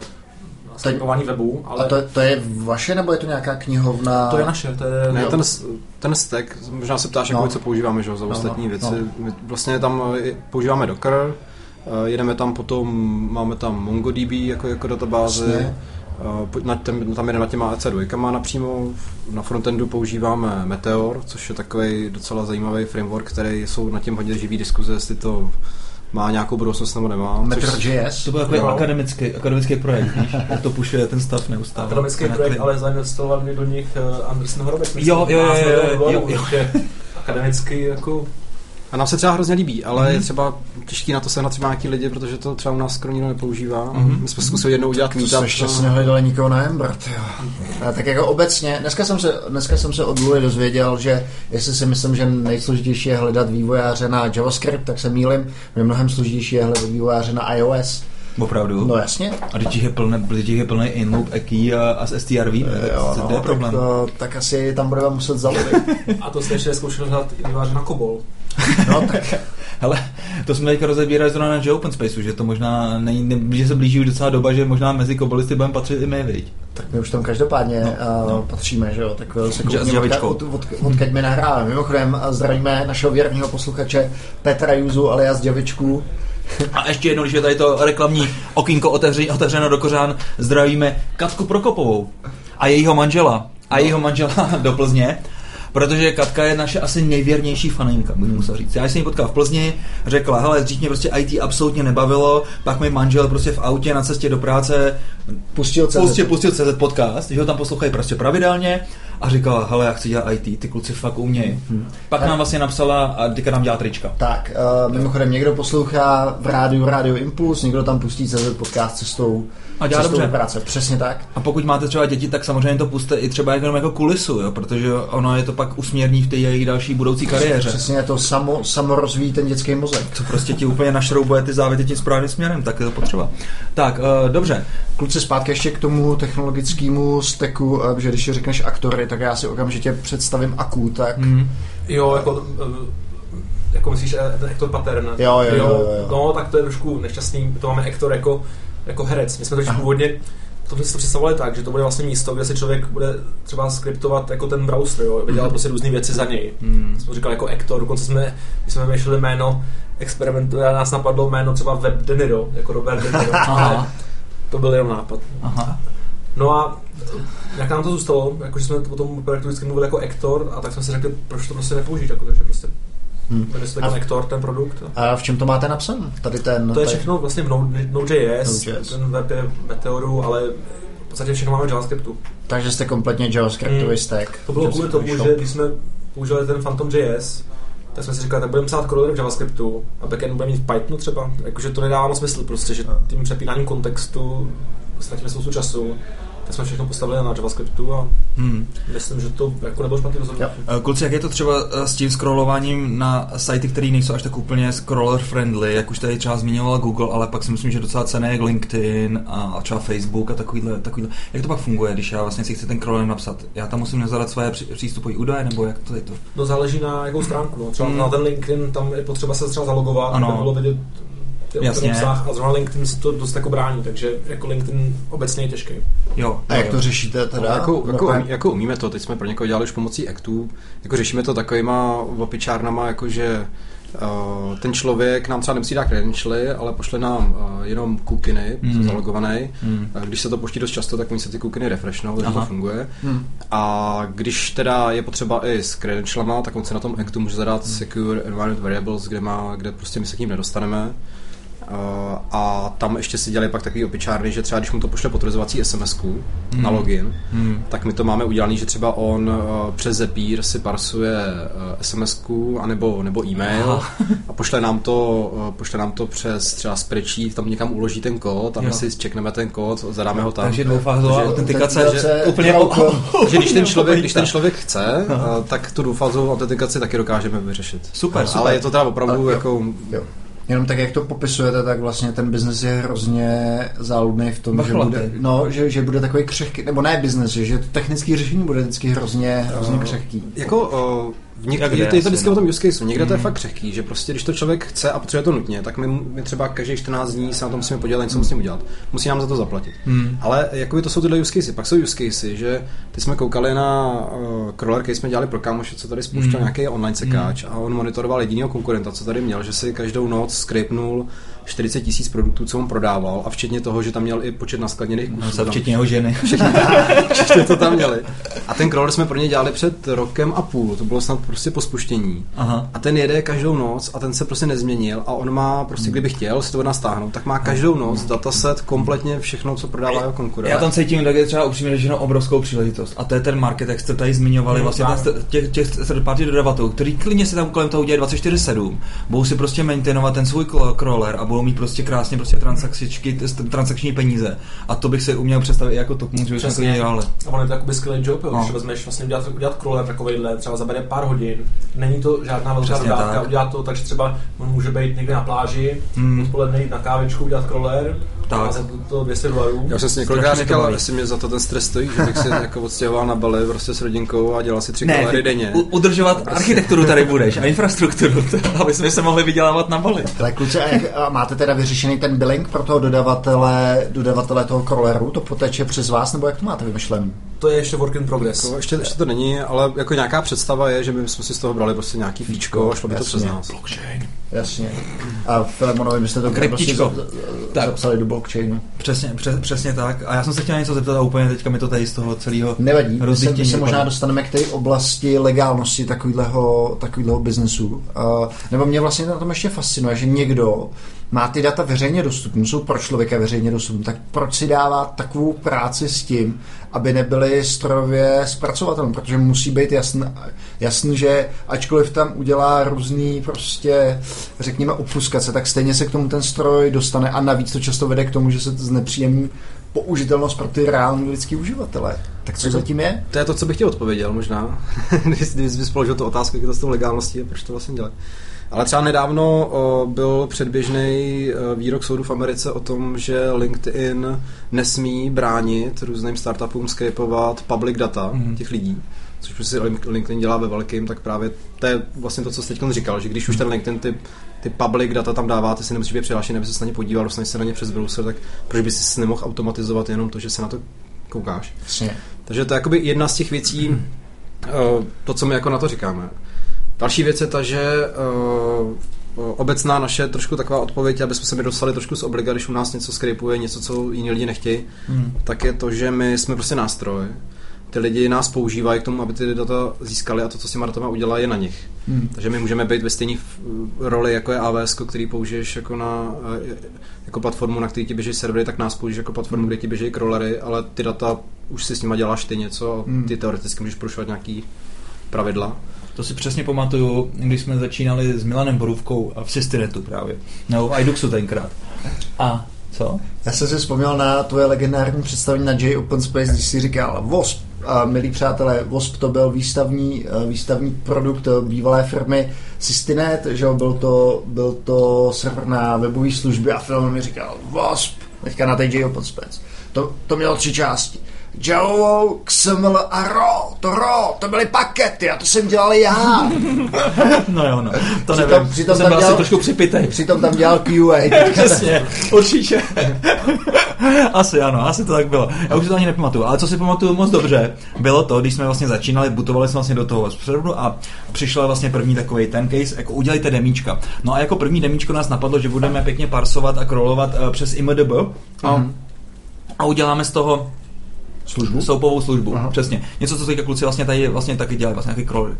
slipování webu. Ale... A to, to je vaše, nebo je to nějaká knihovna? To je naše. To je... Ne, ten, ten stack, možná se ptáš, no. jako, co používáme že, za no, ostatní no, věci. No. My vlastně tam používáme Docker, jedeme tam potom, máme tam MongoDB jako, jako databázi, vlastně. Na tém, tam jdeme těma E C dva napřímo, na frontendu používáme Meteor, což je takový docela zajímavý framework, který jsou na těm hodně živý diskuze, jestli to má nějakou budoucnost nebo nemá. Metro.js? To byl takový no. akademický, akademický projekt, jak to pušuje ten stav neustále. Akademický projekt, neklid. Ale zainvestoval do nich Anderson Horowitz. Jo, jo, jo, jo, jo, jo. Akademický jako... A nám se třeba hrozně líbí, ale mm-hmm. je třeba těžký na to sehnat třeba nějaký lidi, protože to třeba u nás skoro nikdo nepoužívá. Mm-hmm. My jsme zkusili jednou udělat meetup. To jsme šťastně hledali nikoho na Embrad, jo. Tak jako obecně, dneska jsem se, dneska jsem se od Luly dozvěděl, že jestli si myslím, že nejsložitější je hledat vývojáře na JavaScript, tak se mýlim, že mnohem složitější je hledat vývojáře na iOS. Opravdu? No jasně. A když je plný, plný inloop E K I a, a S T R V, e, jo, no, to je problém. Tak, to, tak asi tam budeme muset zalovit. A to jste ještě zkoušel hledat vývojáře na Cobol. No tak. Hele, to jsme teďka rozebírali zrovna na J Open Spaceu, že to možná není, ne, že se blíží docela doba, že možná mezi kobolisty budeme patřit i my, viď? Tak my už tam každopádně no, uh, no. patříme, že jo, tak se koupíme, od, od, odkud my nahráváme. Mimochodem zdravíme našeho věrného posluchače Petra Juzu alias Děvičku. A ještě jednou, když je tady to reklamní okýnko otevře, otevřeno do kořán, zdravíme Katku Prokopovou a jejího manžela, a jejího manžela do Plzně. Protože Katka je naše asi nejvěrnější faninka, bych musel říct. Já jsem ji potkal v Plzni, řekla, hele, dřív mě prostě I T absolutně nebavilo, pak mi manžel prostě v autě na cestě do práce pustil C Z, pustil, pustil C Z podcast, že ho tam poslouchají prostě pravidelně a říkala, hele, já chci dělat I T, ty kluci fakt umějí. Hmm. Pak tak. nám vlastně napsala a teďka nám dělá trička. Tak, uh, mimochodem někdo poslouchá v rádiu, rádio Impuls, někdo tam pustí C Z podcast cestou. A dělá dobře. Práce, přesně tak. A pokud máte třeba děti, tak samozřejmě to puste i třeba jenom jako kulisu, jo, protože ono je to pak usměrní v té jejich další budoucí kariéře. Přesně to samo, samo rozvíjí ten dětský mozek. To prostě ti úplně našroubuje ty závěty tím správným směrem, tak je to potřeba. Tak, uh, dobře. Kluci, zpátky ještě k tomu technologickému stacku, uh, že když řekneš aktory, tak já si okamžitě představím A Q, tak... Mm. Jo, jako... Uh, jako myslíš ten Hector Pattern. Jo, jo, jo, jo, jo. No, tak to je trošku nešťastný. To máme Hector jako... jako herec. My jsme to původně to představovali tak, že to bude vlastně místo, kde se člověk bude třeba skriptovat jako ten browser, jo, vydělat mm. prostě různé věci za něj. Mm. Jsme říkali jako Ektor, dokonce jsme, my jsme vymýšleli jméno experimentu, a nás napadlo jméno třeba Web De Niro, jako Robert De Niro. To byl jenom nápad. Aha. No a jak nám to zůstalo, jakože jsme o tom projektu vždycky mluvili jako Ektor, a tak jsme si řekli, proč to prostě nepoužít, jako takže prostě Hmm. Konektor, ten produkt. A v čem to máte napsané? Tady ten... To je všechno vlastně v Node.js, Node ten web je Meteoru, ale v podstatě všechno máme v JavaScriptu. Takže jste kompletně JavaScriptový hmm. stack. To bylo kvůli tomu, že když jsme používali ten PhantomJS, tak jsme si říkali, tak budeme psát kód v JavaScriptu a backend budeme mít v Pythonu třeba. Jakože to nedává moc smysl prostě, že tím přepínáním kontextu ztratíme spoustu času. tak jsme všechno postavili na JavaScriptu a hmm. myslím, že to jako nebylo špatný rozhodnutí. Kluci, jak je to třeba s tím scrollováním na sajty, které nejsou až tak úplně scroller friendly, jak už tady třeba zmiňovala Google, ale pak si myslím, že docela cenné je LinkedIn a třeba Facebook a takovýhle, takovýhle. Jak to pak funguje, když já vlastně si chci ten crawler napsat? Já tam musím zadat své přístupové údaje, nebo jak to je to? To záleží na jakou stránku. No. Třeba hmm. na ten LinkedIn tam je potřeba se třeba zalogovat, aby bylo vidět obsah, a zrovna LinkedIn se to dost jako brání, takže jako LinkedIn obecně je těžký. Jo. A jak to řešíte teda? No, jako, jako, jako umíme to, teď jsme pro někoho dělali už pomocí actů, jako řešíme to takovýma opičárnama, jakože uh, ten člověk nám třeba nemusí dát credentialy, ale pošle nám uh, jenom kukiny, mm. jsou zalogovaný, mm. když se to poští dost často, tak oni se ty kukiny refreshnou, takže to funguje. Mm. A když teda je potřeba i s credentialama, tak on se na tom actu může zadat mm. secure environment variables, kde, má, kde prostě my se k ním nedostaneme. Uh, a tam ještě si dělají pak takový opičárny, že třeba když mu to pošle potvrzovací SMSku mm. na login, mm. tak my to máme udělaný, že třeba on uh, přes Zapier si parsuje uh, SMSku anebo, nebo e-mail a pošle nám to, uh, pošle nám to přes třeba spreadsheet, tam někam uloží ten kód a my si čekneme ten kód, zadáme ho tam. Takže dvoufázová autentikace, že úplně že když ten člověk, když ten člověk chce, uh, tak tu dvoufázovou autentikaci taky dokážeme vyřešit. Super, super. Ale je to teda opravdu a, jako jo. Jo. Jenom tak, jak to popisujete, tak vlastně ten biznes je hrozně záludný v tom, Bachlaty. že bude, no, že, že bude takový křehký, nebo ne biznes, že, že to technické řešení bude vždycky hrozně, hrozně křehký. Jako uh, v někde, je to vždycky o tom use caseu, někde mm. to je fakt křehký, že prostě, když to člověk chce a potřebuje to nutně, tak my, my třeba každý čtrnáct dní se na to musíme podívat, něco mm. musíme udělat, musí nám za to zaplatit. Mm. Ale jakoby to jsou tyhle use casey, pak jsou use casey, že ty jsme koukali na uh, crawler, který jsme dělali pro kámoše, co tady spouštěl mm. nějaký online sekáč mm. a on monitoroval jedinýho konkurenta, co tady měl, že si každou noc scrapnul čtyřicet tisíc produktů, co on prodával, a včetně toho, že tam měl i počet naskladněných kusů. No, včetně jeho ženy. Všichni to tam měli. A ten crawler jsme pro ně dělali před rokem a půl, to bylo snad prostě po spuštění. Aha. A ten jede každou noc a ten se prostě nezměnil a on má, prostě kdyby chtěl si to od nás stáhnout, tak má každou noc dataset kompletně všechno, co prodává jeho konkurent. Já tam cítím, tak je třeba upřímně řečeno obrovskou příležitost. A to je ten market, jak jste tady zmiňovali, no, vlastně těch, těch third party dodavatelů, který klidně se tam kolem toho udělají dvacet čtyři sedm, budou si prostě maintainovat ten svůj crawler a budou mít prostě krásně prostě transakční, transakční peníze. A to bych si uměl představit jako to, že bychom klidně dělali. A ono je to jakoby skvělý job, jo, no. Že vezmeš vlastně udělat, udělat crawler takovejhle, třeba zabere pár hodin, není to žádná velká dodávka, udělat to, takže třeba on může být někde na pláži, hmm. odpoledne jít na kávičku, udělat crawler, tak. Za to dvě stě dolarů. Já jsem si několikrát říkal, jestli mě za to ten stres stojí, že bych si jako odstěhoval na Bali prostě s rodinkou a dělal si tři crawlery denně. U, udržovat prostě. Architekturu tady budeš a infrastrukturu, aby jsme se mohli vydělávat na Bali. Tak kluci, a máte teda vyřešený ten billing pro toho dodavatele, dodavatele toho crawleru, to poteče přes vás, nebo jak to máte vymyšlený? To je ještě work in progress. Jako, ještě, ještě to není, ale jako nějaká představa je, že my jsme si z toho brali prostě nějaký fíčko a šlo by to přes nás. Blockchain. Jasně. A Filamonovi byste to prostě zapsali do blockchainu. Přesně, přes, přesně tak. A já jsem se chtěl něco zeptat a úplně teďka mi to tady z toho celého nevadí. My se, my se možná dostaneme k té oblasti legálnosti takovýhleho, takovýhleho biznesu. Uh, nebo mě vlastně na tom ještě fascinuje, že někdo má ty data veřejně dostupné, jsou pro člověka veřejně dostupné, tak proč si dává takovou práci s tím, aby nebyly strojově zpracovatelné, protože musí být jasný, jasný, že ačkoliv tam udělá různý prostě, řekněme, opuskace, tak stejně se k tomu ten stroj dostane a navíc to často vede k tomu, že se znepříjemní použitelnost pro ty reální lidský uživatele. Tak co zatím je? To je to, co bych ti odpověděl možná, když bys položil tu otázku, jak to s tou legálností a proč to vlastně dělají. Ale třeba nedávno o, byl předběžný výrok soudu v Americe o tom, že LinkedIn nesmí bránit různým startupům scrapeovat public data mm-hmm. těch lidí, což prostě LinkedIn dělá ve velkým, tak právě to je vlastně to, co jste teďkon říkal, že když už ten LinkedIn ty, ty public data tam dáváte, si nemusíš být přihlášený, aby se na ně podíval, dostaneš se na ně přes browser, tak proč by si nemohl automatizovat jenom to, že se na to koukáš. Přesně. Takže to je jakoby jedna z těch věcí, mm-hmm. to, co my jako na to říkáme. Další věc je ta, že uh, obecná naše trošku taková odpověď, aby jsme se mi dostali trošku z obliga, když u nás něco skrypuje, něco, co jiní lidi nechtějí, hmm. tak je to, že my jsme prostě nástroj. Ty lidi nás používají k tomu, aby ty data získali a to, co s těma datama udělá, je na nich. Hmm. Takže my můžeme být ve stejné roli, jako je A W S, který použiješ jako, na, jako platformu, na který ti běží servery, tak nás použiješ jako platformu, kde ti běží crawlery, ale ty data už si s nima děláš ty něco a ty teoreticky můžeš porušovat nějaký pravidla. To si přesně pamatuju, když jsme začínali s Milanem Borůvkou v Systinetu právě, nebo v iDuxu tenkrát. A Co? Já jsem si vzpomněl na tvoje legendární představení na J Open Space, když jsi říkal V O S P. A milí přátelé, V O S P to byl výstavní, výstavní produkt bývalé firmy Systinet, že byl to, byl to server na webové služby a film mi říkal V O S P, teďka na té J Open Space. To, to mělo tři části. Java, X M L a R O, to R O, to byly pakety a to jsem dělal já. No jo, no, to přitom, nevím, přitom to jsem asi trošku připitej. Přitom tam dělal Q A. Přesně, určitě. Asi ano, asi to tak bylo. Já už to ani nepamatuju, ale co si pamatuju moc dobře, bylo to, když jsme vlastně začínali, butovali jsme vlastně do toho serveru a přišel vlastně první takovej ten case, jako udělejte demíčka. No a jako první demíčko nás napadlo, že budeme pěkně parsovat a krolovat přes I M D B a, a uděláme z toho službu? Soupovou službu, aha, přesně. Něco, co teďka kluci vlastně tady vlastně taky dělají, vlastně nějaký crawler.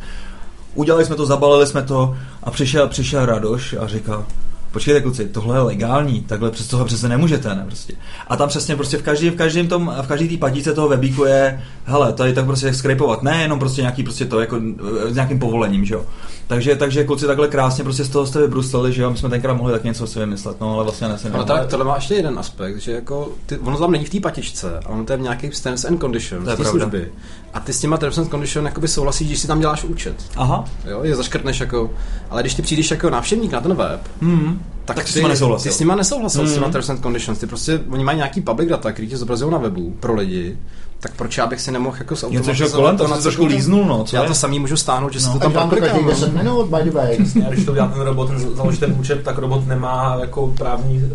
Udělali jsme to, zabalili jsme to a přišel, přišel Radoš a říkal, počkejte kluci, tohle je legální, takhle přes toho přece nemůžete, ne prostě. A tam přesně prostě v každém v každém tom v každé té patíce toho webíku je, hele, tady tak prostě skrapovat, ne, jenom prostě nějaký prostě to jako s nějakým povolením, že jo. Takže takže kluci takhle krásně prostě z toho jste vybruslili, že jo, my jsme tenkrát mohli tak něco si vymyslet, no, ale vlastně nesem. No tak tohle má ještě jeden aspekt, že jako ty, ono tam není v té patičce, ale ono to je v nějakých terms and conditions, to je služby. A ty s těma terms and conditions jakoby souhlasíš, když si tam děláš účet. Aha. Jo, je zaškrtneš jako, ale když ty přijdeš jako návštěvník na ten web, mm-hmm. Tak, tak ty, ty, ty s nima nesouhlasil, mm. s těma terms and conditions, ty prostě, oni mají nějaký public data, který tě zobrazují na webu pro lidi, tak proč já bych si nemohl jako zautomatizovat to, to na trošku líznul, no, co já je? To samý můžu stáhnout, že no, si to tam mám proklikám. No, by the way. Když to udělá ten robot, ten založí ten účet, tak robot nemá jako právní,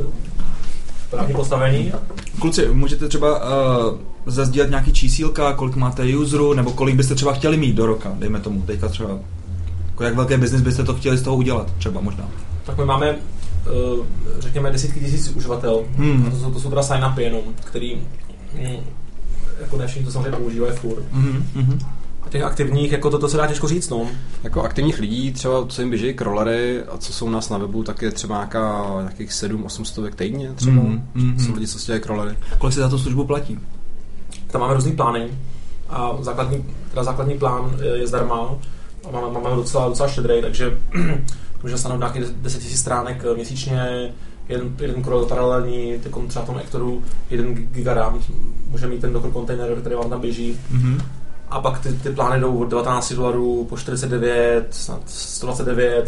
právní postavení. Kluci, můžete třeba uh, zazdílet nějaký čísílka, kolik máte userů, nebo kolik byste třeba chtěli mít do roka, dejme tomu, teďka třeba, jak velký biznis byste to chtěli z toho udělat, třeba možná. Tak my máme řekněme desítky tisíc uživatelů. Hmm. To, to jsou teda sign-upy jenom, který mh, jako ne všichni to samozřejmě používají furt. Hmm. A těch aktivních, jako to, to se dá těžko říct, no. Jako aktivních lidí, třeba co jim běží crawlery a co jsou u nás na webu, tak je třeba nějaká, nějakých sedm osm stovek týdně třeba. Hmm. Jsou lidi, co si dělají crawlery. Kolik se za tu službu platí? Tam máme různý plány a základní, teda základní plán je, je zdarma a máme, máme docela, docela štědrej, takže můžeme stanout nějakých deset tisíc stránek měsíčně, jeden, jeden crawl paralelní, třeba v tom Hektoru, jeden gigaram, můžeme mít ten Docker kontejner, který vám tam běží. Mm-hmm. A pak ty, ty plány jdou od devatenáct dolarů po čtyřicet devět, snad sto dvacet devět,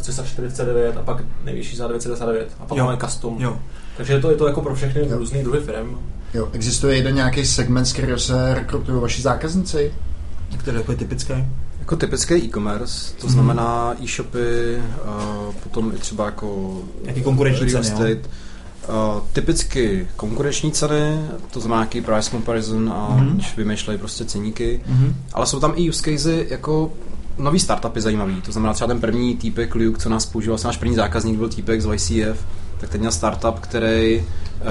tři sta čtyřicet devět a pak nejvyšší za devět set devadesát devět. A pak jo. Máme custom. Jo. Takže je to, je to jako pro všechny různý druhy firm. Jo. Existuje jeden nějaký segment, z kterého se rekrutují vaši zákazníci? Který je typické? Jako typické e-commerce, to znamená mm. e-shopy, uh, potom i třeba jako jaký konkurenční real estate. Uh, typicky konkurenční ceny, to znamená nějaký price comparison a mm. když vymýšlejí prostě ceníky, mm. ale jsou tam i use casey jako nový startupy zajímavý, to znamená třeba ten první týpek Liuk, co nás používal, náš první zákazník byl týpek z Y C F, tak teď měl startup, který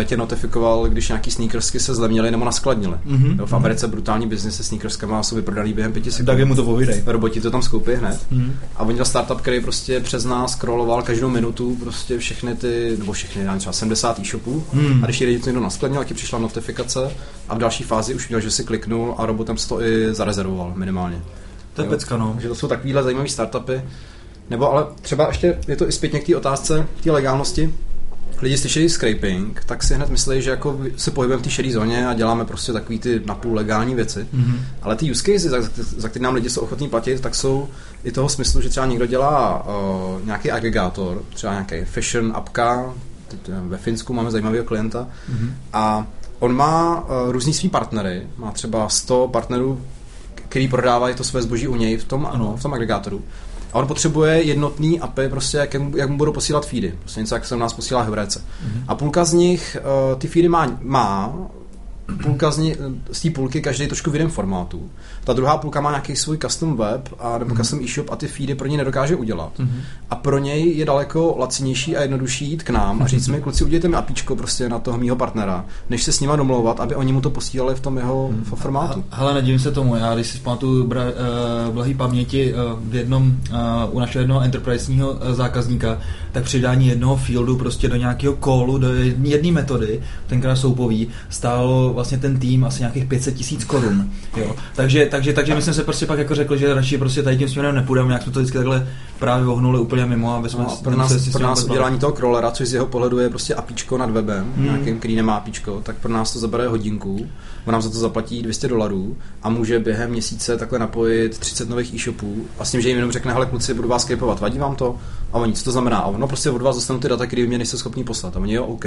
tě notifikoval, když nějaký sneakersky se zlevnily nebo naskladnily. Mm-hmm. V Americe brutální biznis se sneakerskama jsou vyprodaný během pěti sekund. Tak mu to povídej. Roboti to tam skoupí hned. Mm-hmm. A on dělal startup, který prostě přes nás scrolloval každou minutu prostě všechny ty, nebo všechny, nevím, třeba sedmdesát e-shopů. Mm-hmm. A když je někdo naskladnil, tak ti přišla notifikace a v další fázi už měl, že si kliknul a robotem se to i zarezervoval minimálně. To je pecka, no. Takže to jsou takovýhle zajímavý startupy. Nebo ale třeba ještě je to i zpětně k té otázce, k té legálnosti. Lidi slyšeli scraping, tak si hned myslí, že jako se pohybujeme v té šedé zóně a děláme prostě takový ty napůl legální věci. Mm-hmm. Ale ty use cases, za, za který nám lidi jsou ochotní platit, tak jsou i toho smyslu, že třeba někdo dělá uh, nějaký agregátor, třeba nějaký fashion appka, ve Finsku máme zajímavého klienta, mm-hmm. a on má uh, různý svý partnery, má třeba sto partnerů, který prodávají to své zboží u něj v tom, ano. v tom agregátoru. A on potřebuje jednotný A P I, prostě jak, jak mu budou posílat feedy. Prostě něco, jak se u nás posílá Heurece. Mm-hmm. A půlka z nich uh, ty feedy má, má půlka z, nich, z té půlky každý trošku v jiném formátu. Ta druhá půlka má nějaký svůj custom web a, nebo mm-hmm. custom e-shop a ty feedy pro něj nedokáže udělat. Mm-hmm. A pro něj je daleko lacinější a jednodušší jít k nám a říct mm-hmm. mi, kluci, udělejte mi apíčko prostě na toho mýho partnera, než se s nima domlouvat, aby oni mu to posílali v tom jeho mm-hmm. formátu. Hele, nedivím se tomu, já když si pamatuju bra, uh, blahý paměti uh, v jednom, uh, u našeho jednoho enterpriseního uh, zákazníka, tak přidání jednoho fieldu prostě do nějakého callu, do jedné metody, tenkrát soupový, stálo vlastně ten tým asi nějakých pět set tisíc korun. Jo. Takže, takže, takže my jsme se prostě pak jako řekli, že radši prostě tady tím směrem nepůjdeme, nějak jsme to vždycky takhle právě ohnuli úplně mimo. Aby jsme no, pro nás, pro nás udělání toho crawlera, což z jeho pohledu je prostě apíčko nad webem, hmm. nějakým, který nemá apíčko, tak pro nás to zabere hodinku, on nám za to zaplatí dvě stě dolarů a může během měsíce takhle napojit třicet nových e-shopů a s tím, že jim jenom řekne, hele kluci, budu vás skipovat, vadí vám to? A oni, co to znamená? A ono prostě od vás dostanou ty data, které mě nejste schopni poslat. A oni jo, OK,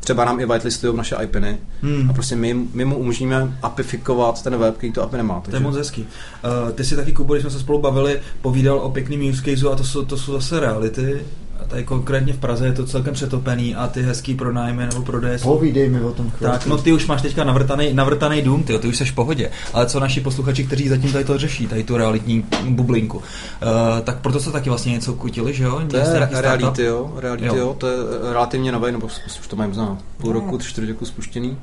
třeba nám i whitelistujou naše I P ny hmm. a prostě my, my mu umožníme apifikovat ten web, který to A P I nemá. Takže... To je moc hezký. Uh, ty si taky, Kubo, když jsme se spolu bavili, povídal o pěkným use caseu a to jsou, to jsou zase reality. A tady konkrétně v Praze je to celkem přetopený a ty hezký pronájmy nebo prodeje. Povídej mi o tom. Chvíli. Tak, no ty už máš teďka navrtanej, navrtanej dům, ty, ty už seš v pohodě. Ale co naši posluchači, kteří zatím tady to řeší, tady tu realitní bublinku, uh, tak proto se taky vlastně něco kutili, že jo? To je reality, jo, reality, jo. Jo, to je relativně nové, nebo už to mají znám půl no. roku, čtyři roku spuštěný.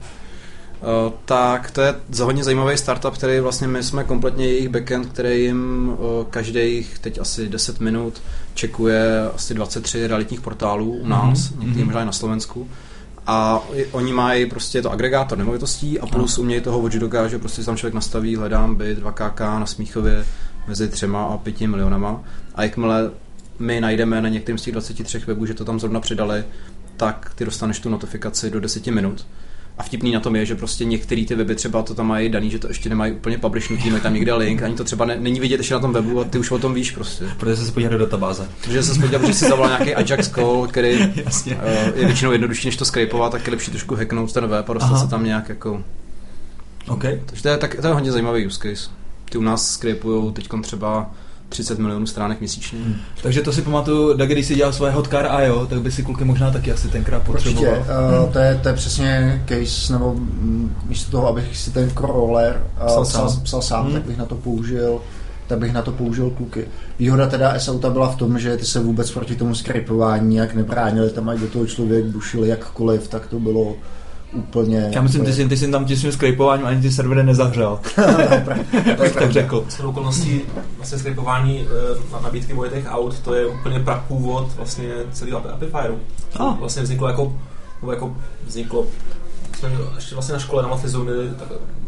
Uh, tak to je hodně zajímavý startup, který vlastně my jsme kompletně jejich backend, který jim uh, každých teď asi deset minut čekuje asi dvacet tři realitních portálů u nás, mm-hmm. některým hrají na Slovensku. A oni mají prostě to agregátor nemovitostí a plus umějí toho watchdoga, že prostě tam člověk nastaví, hledám byt dva ká ká na Smíchově mezi třema a pěti milionama. A jakmile my najdeme na některým z těch dvacet tři webů, že to tam zrovna přidali, tak ty dostaneš tu notifikaci do deset minut. A vtipný na tom je, že prostě některý ty weby třeba to tam mají daný, že to ještě nemají úplně publishnutý, mají tam někde link, ani to třeba ne, není vidět ještě na tom webu a ty už o tom víš prostě. Protože se podíval do databáze. Protože se podíval, že si zavolal nějaký Ajax call, který Jasně. je většinou jednodušší, než to scrapeovat, tak je lepší trošku hacknout ten web a dostat Aha. se tam nějak jako... Okay. Takže to je, tak, to je hodně zajímavý use case. Ty u nás scrapujou teďkon třeba třicet milionů stránek měsíčně. Hmm. Takže to si pamatuju, Dag, když si dělal svoje hotcar a jo, tak by si kluky možná taky asi tenkrát potřeboval. Určitě, uh, hmm. to, je, to je přesně case, nebo m, místo toho, abych si ten crawler uh, psal, psal sám, psal sám hmm. tak bych na to použil tak bych na to použil kluky. Výhoda teda S-Auta byla v tom, že ty se vůbec proti tomu scrapování jak nebránili, tam ať do toho člověk bušil jakkoliv, tak to bylo úplně... Já myslím, úplně... ty jsi tam těsným scrapováním ani ty servery nezahřel. Jak to řekl. S okolností vlastně scrapování na nabídky mojitech aut, to je úplně prapůvod vlastně celého Apifieru. Ah. Vlastně vzniklo jako, jako vzniklo, jsme ještě vlastně na škole na Matfyzu měli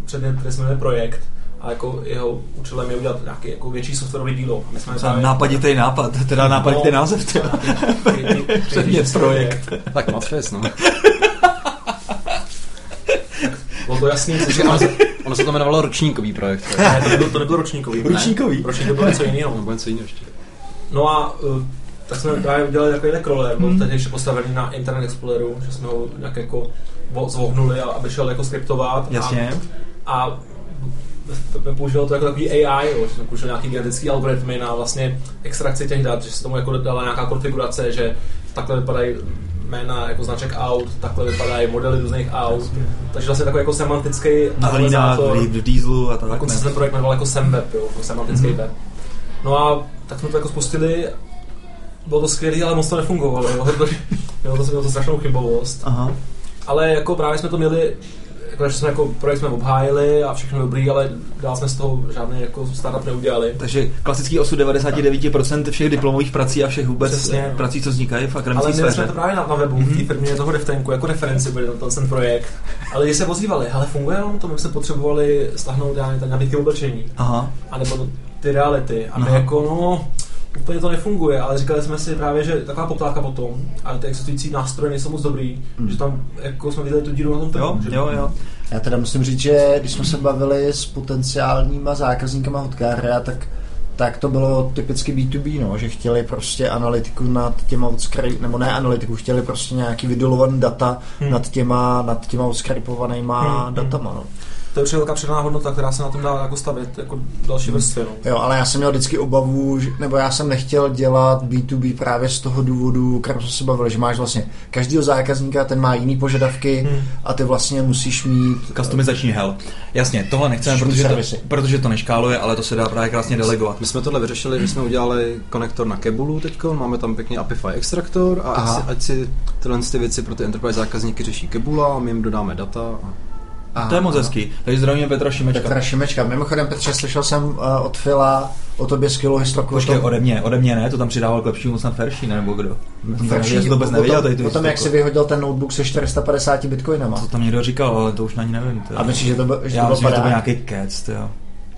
předmět, který jsme měli projekt a jako jeho účelem je udělat nějaký jako větší softwarový dílo. Nápaditej nápad, teda nápaditej no, název. Teda. Předmět projekt. Tak Matfyz, no. Bylo to jasný, že ono, se, ono se to jmenovalo ročníkový projekt. Ne, to nebylo, to nebylo ročníkový. Ročníkový? Ne, ročníkový bylo něco jiného. Nebo něco jiného ještě. No a uh, tak jsme právě udělali takovýhle crawler, byl tady ještě postavený na Internet Exploreru, že jsme ho nějak jako zvohnuli, aby šel jako skriptovat. Jasně. A, a používalo to jako takový A I, jo, že jsme použili nějaký genetický algoritmy na vlastně extrakci těch dat, že se tomu jako dala nějaká konfigurace, že takhle vypadají jména jako značek aut, takhle vypadají modely různých aut, takže vlastně takový jako semantický analyzátor do dieselu a tak. Dokonce se ten projekt jmenoval jako SemWeb, jo, jako semantický web. Mm-hmm. No a tak jsme to jako spustili, bylo to skvělý, ale moc to nefungovalo, jo, protože mělo to, mělo to strašnou chybovost. Aha. Ale jako právě jsme to měli, jako, že jsme jako projekt jsme obhájili a všechno dobrý, ale dál jsme z toho žádný jako startup neudělali. Takže klasický osud devadesát devět procent všech diplomových prací a všech vůbec Přesně, prací, co vznikají v akademické sféře. Ale my jsme to právě na, na webu, mm-hmm. v té firmě toho DevTanku, jako referenci byli na ten projekt. Ale když se ozývali, hele, funguje nám to, my jsme potřebovali stáhnout nabídky oblečení. Aha. A nebo ty reality. A my Aha. jako, no, úplně to nefunguje, ale říkali jsme si právě, že taková poptávka potom, ale ty existující nástroje nejsou moc dobrý, mm. že tam jako jsme viděli tu díru na tom tému. Jo, jo. Já teda musím říct, že když jsme se bavili s potenciálníma zákazníkama Hotkára, tak, tak to bylo typicky B two B, no, že chtěli prostě analytiku nad těma odskry, nebo ne analytiku, chtěli prostě nějaký vydolovaný data hmm. nad těma, nad těma odskrypovanýma hmm. datama, no. To je určitě velká předná hodnota, která se na tom dá jako stavit jako další vrstvy. No. Jo, ale já jsem měl vždycky obavu, že, nebo já jsem nechtěl dělat B two B právě z toho důvodu, kterým jsem se bavil, že máš vlastně každýho zákazníka, ten má jiný požadavky hmm. a ty vlastně musíš mít... Customizační hell. Jasně, tohle nechceme, protože to, protože to neškáluje, ale to se dá právě krásně delegovat. My jsme tohle vyřešili, že jsme udělali konektor na Kebulu teďko, máme tam pěkně Apify extraktor a ať si, ať si tyhle ty věci pro ty enterprise zákazníky řeší Kebula a my jim dodáme data a... A to je moc hezký. Takže zdravíme Petra Šimečka. Petra Šimečka. Mimochodem, Petře, slyšel jsem uh, od Fila o tobě skvělou historiku. Počkej, ode mě, ode mě ne, to tam přidával k lepšímu snad Ferší, nebo kdo? Ferší, já jsem to vůbec nevěděl. Tady potom, jak jsi vyhodil ten notebook se čtyři sta padesáti bitcoinama. To tam někdo říkal, ale to už na ní nevím. Tě. A myslíš, že to byl, že já to byl, myslím, že to byl nějaký kec, jo.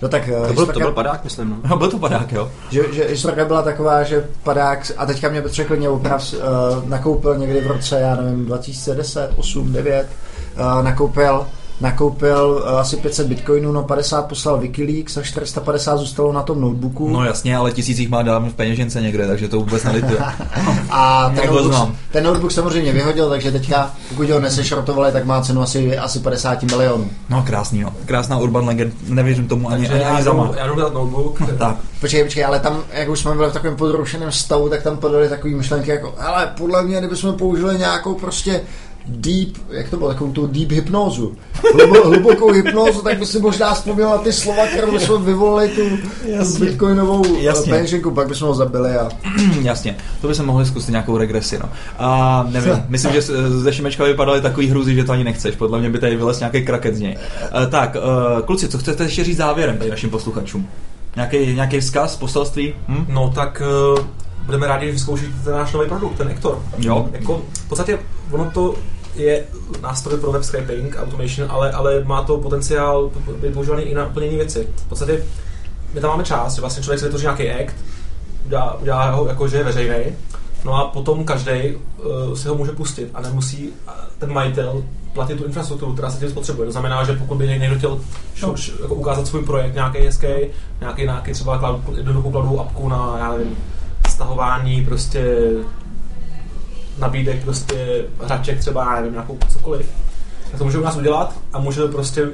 No tak, to, byl, historika... to byl padák, myslím. No. No, byl to padák, jo. Že, že historika byla taková, že padák, a teďka mě Petře klidně oprav, uh, nakoupil někdy v roce, já nevím, dva tisíce deset, osm, devět, uh, nakoupil Nakoupil asi pět set bitcoinů, no padesát poslal Wikileaks a čtyři sta padesát zůstalo na tom notebooku. No jasně, ale tisíc jich má dávno v peněžence někde, takže to vůbec nelituje. A ten notebook, ten notebook samozřejmě vyhodil, takže teďka, pokud ho nesešrotovali, tak má cenu asi, asi padesát milionů. No krásný, jo. Krásná urban legend, nevěřím tomu ani, ani, ani zama. Já jdu dát notebook. Tak. Počkej, počkej, ale tam, jak už jsme byli v takovém podrušeném stavu, tak tam podali takový myšlenky jako, ale podle mě, kdybychom použili nějakou prostě deep, jak to bylo, takovou tu deep hypnózu. Hlubo, hlubokou hypnózu, tak by si možná vzpomněl na ty slova, kterou jsme vyvolili tu jasně. bitcoinovou penžinku, pak bychom ho zabili a... Jasně, to by se mohli zkusit nějakou regresi, no. A nevím, Co? myslím, že ze Šimečka vypadaly takový hrůzy, že to ani nechceš, podle mě by tady vylez nějaký kraket z něj. Tak, kluci, co chcete ještě říct závěrem tady našim posluchačům? Nějaký, nějaký vzkaz, poselství? Hm? No tak... Budeme rádi, že vyzkoušíte ten náš nový produkt, ten Hector. Jo. Jako, v podstatě ono to je nástroj pro web scraping, automation, ale, ale má to potenciál být používaný i na úplně jiné věci. V podstatě my tam máme část, že vlastně člověk si vytvoří nějaký act, udělá, udělá ho jako, že je veřejný, no a potom každej uh, si ho může pustit a nemusí ten majitel platit tu infrastrukturu, která se tím spotřebuje. To znamená, že pokud by někdo chtěl no. jako ukázat svůj projekt, nějaký hezký, nějaký, nějaký třeba jednoduchou cloudovou apku na, já nevím, stahování prostě nabídek, prostě hraček třeba, nevím, nějakou cokoliv. Tak to může u nás udělat a může prostě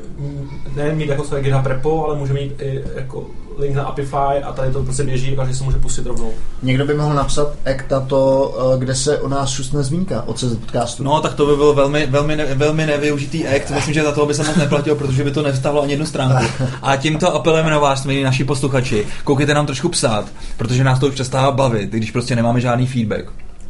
nejen mít jako své GitHub repo, ale může mít i jako link na Apify a tady to prostě běží, každý se může pustit rovnou. Někdo by mohl napsat ekta to, kde se o nás šustne zmínka od C Z podcastu. No tak to by byl velmi, velmi, ne, velmi nevyužitý ekt, myslím, že za toho by se moc neplatil, protože by to nevstavilo ani jednu stránku. A tímto apelem na vás, milí naši posluchači, koukejte nám trošku psát, protože nás to už přestává bavit, když prostě nemáme žádný feedback.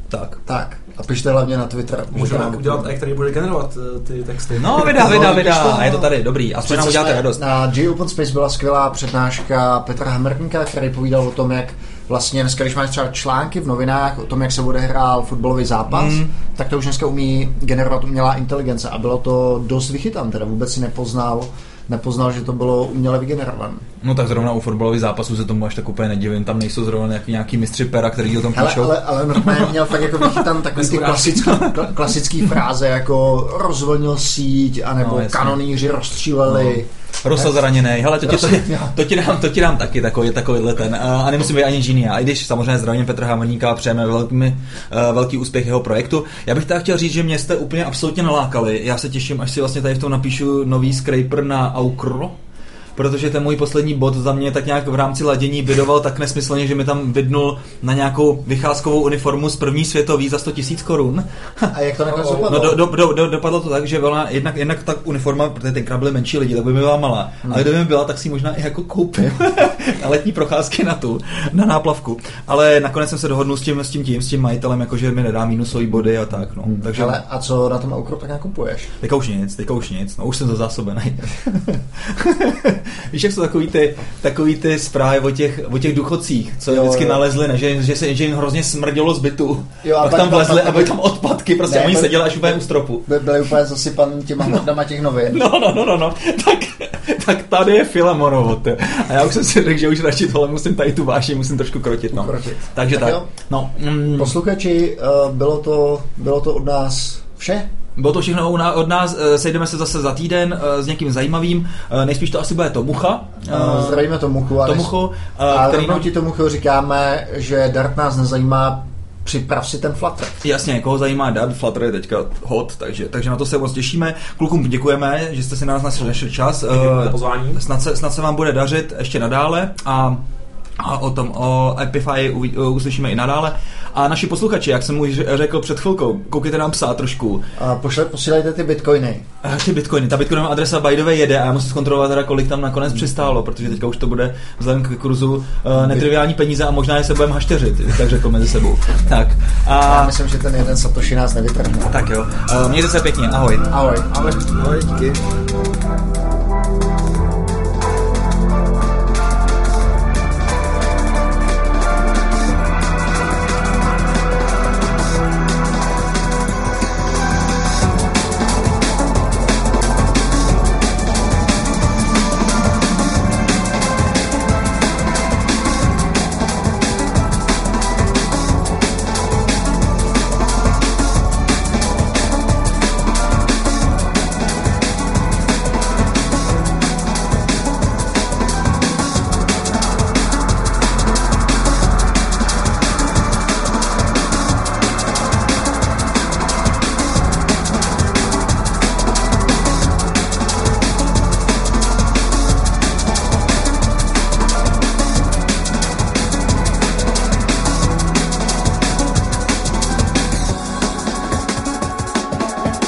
Tak. Tak. A pište hlavně na Twitter. Můžeme nám udělat, který bude generovat ty texty. No, vydá, vydá, vydá. A je to tady, dobrý. A co nám uděláte radost. Na J Open Space byla skvělá přednáška Petra Hamrníka, který povídal o tom, jak vlastně dneska, když máš třeba články v novinách o tom, jak se odehrál fotbalový zápas, mm. tak to už dneska umí generovat umělá inteligence. A bylo to dost vychytan, teda vůbec si nepoznal, nepoznal, že to bylo uměle vygenerované. No tak zrovna u fotbalových zápasů se tomu až tak úplně nedivím, tam nejsou zrovna nějaký, nějaký mistři pera, který o tom píšou. Ale, ale normálně měl fakt jako vychytan takový ty klasický, klasický fráze, jako rozvolnil síť, anebo no, kanoníři rozstříleli. No. Rosa zraněnej, hele, to ti, to, to, ti dám, to ti dám taky takový, takovýhle ten. A nemusím být ani džínia, a i když samozřejmě zdravím Petra Hamerníka a přejeme velký, velký úspěch jeho projektu. Já bych tak chtěl říct, že mě jste úplně absolutně nalákali. Já se těším, až si vlastně tady v tom napíšu nový scraper na Aukro, protože ten můj poslední bod za mě tak nějak v rámci ladění bidoval tak nesmyslně, že mi tam vydnul na nějakou vycházkovou uniformu z první světový za sto tisíc korun. A jak to nakonec dopadlo? No, do, do, do, dopadlo to tak, že byla jednak, jednak ta uniforma, protože tenkrát byly menší lidi, tak by mi byla malá. Hmm. Ale kdyby mi byla, tak si možná i jako koupím na letní procházky na tu, na náplavku. Ale nakonec jsem se dohodnul s tím, s tím, tím, s tím majitelem, jakože mi nedá mínusový body a tak. No. Hmm. Takže... Ale a co na tom Aukru tak nakupuješ? Teďka už nic, teďka už nic. No už jsem zazásobený. Víš, jak jsou takový ty, takový ty zprávy o těch, o těch duchocích, co jo, vždycky jo. nalezli, ne? Že, že, se, že jim hrozně smrdělo z bytu. Jo, a pak, pak tam vlezli a byly tam odpadky, prostě ne, oni seděli až úplně u stropu. Byli úplně zasypan těma hrdama těch novin. No, no, no, no, no. Tak, tak tady je Filamónovo. A já už jsem si řekl, že už radši tohle musím tady tu váši, musím trošku krotit. No. Krotit. Takže tak. tak. No. Mm. Posluchači, bylo to, bylo to od nás vše? Bylo to všechno od nás, sejdeme se zase za týden s někým zajímavým, nejspíš to asi bude Tomucha. Zdravíme Tomuchu. A Tomuchu, a který nám... ti Tomuchu říkáme, že Dart nás nezajímá, připrav si ten Flutter. Jasně, koho zajímá Dart, Flutter je teďka hot, takže, takže na to se moc těšíme. Klukům děkujeme, že jste si na nás našli čas. Děkujeme za pozvání. Snad se, snad se vám bude dařit ještě nadále a A o tom, o Apify uslyšíme i nadále. A naši posluchači, jak jsem už řekl před chvilkou, koukejte nám psát trošku. A pošle, posílejte ty bitcoiny. A ty bitcoiny. Ta bitcoinová adresa by the way jede a já musím zkontrolovat teda, kolik tam nakonec přistálo, protože teďka už to bude vzhledem k kurzu uh, netriviální peníze a možná je se budeme hašteřit, tak řekl mezi sebou. Tak. A... Já myslím, že ten jeden satoshi nás nevytrhne. Tak jo. Uh, mějte se pěkně. Ahoj. Ahoj. Ahoj. Ahoj. Díky.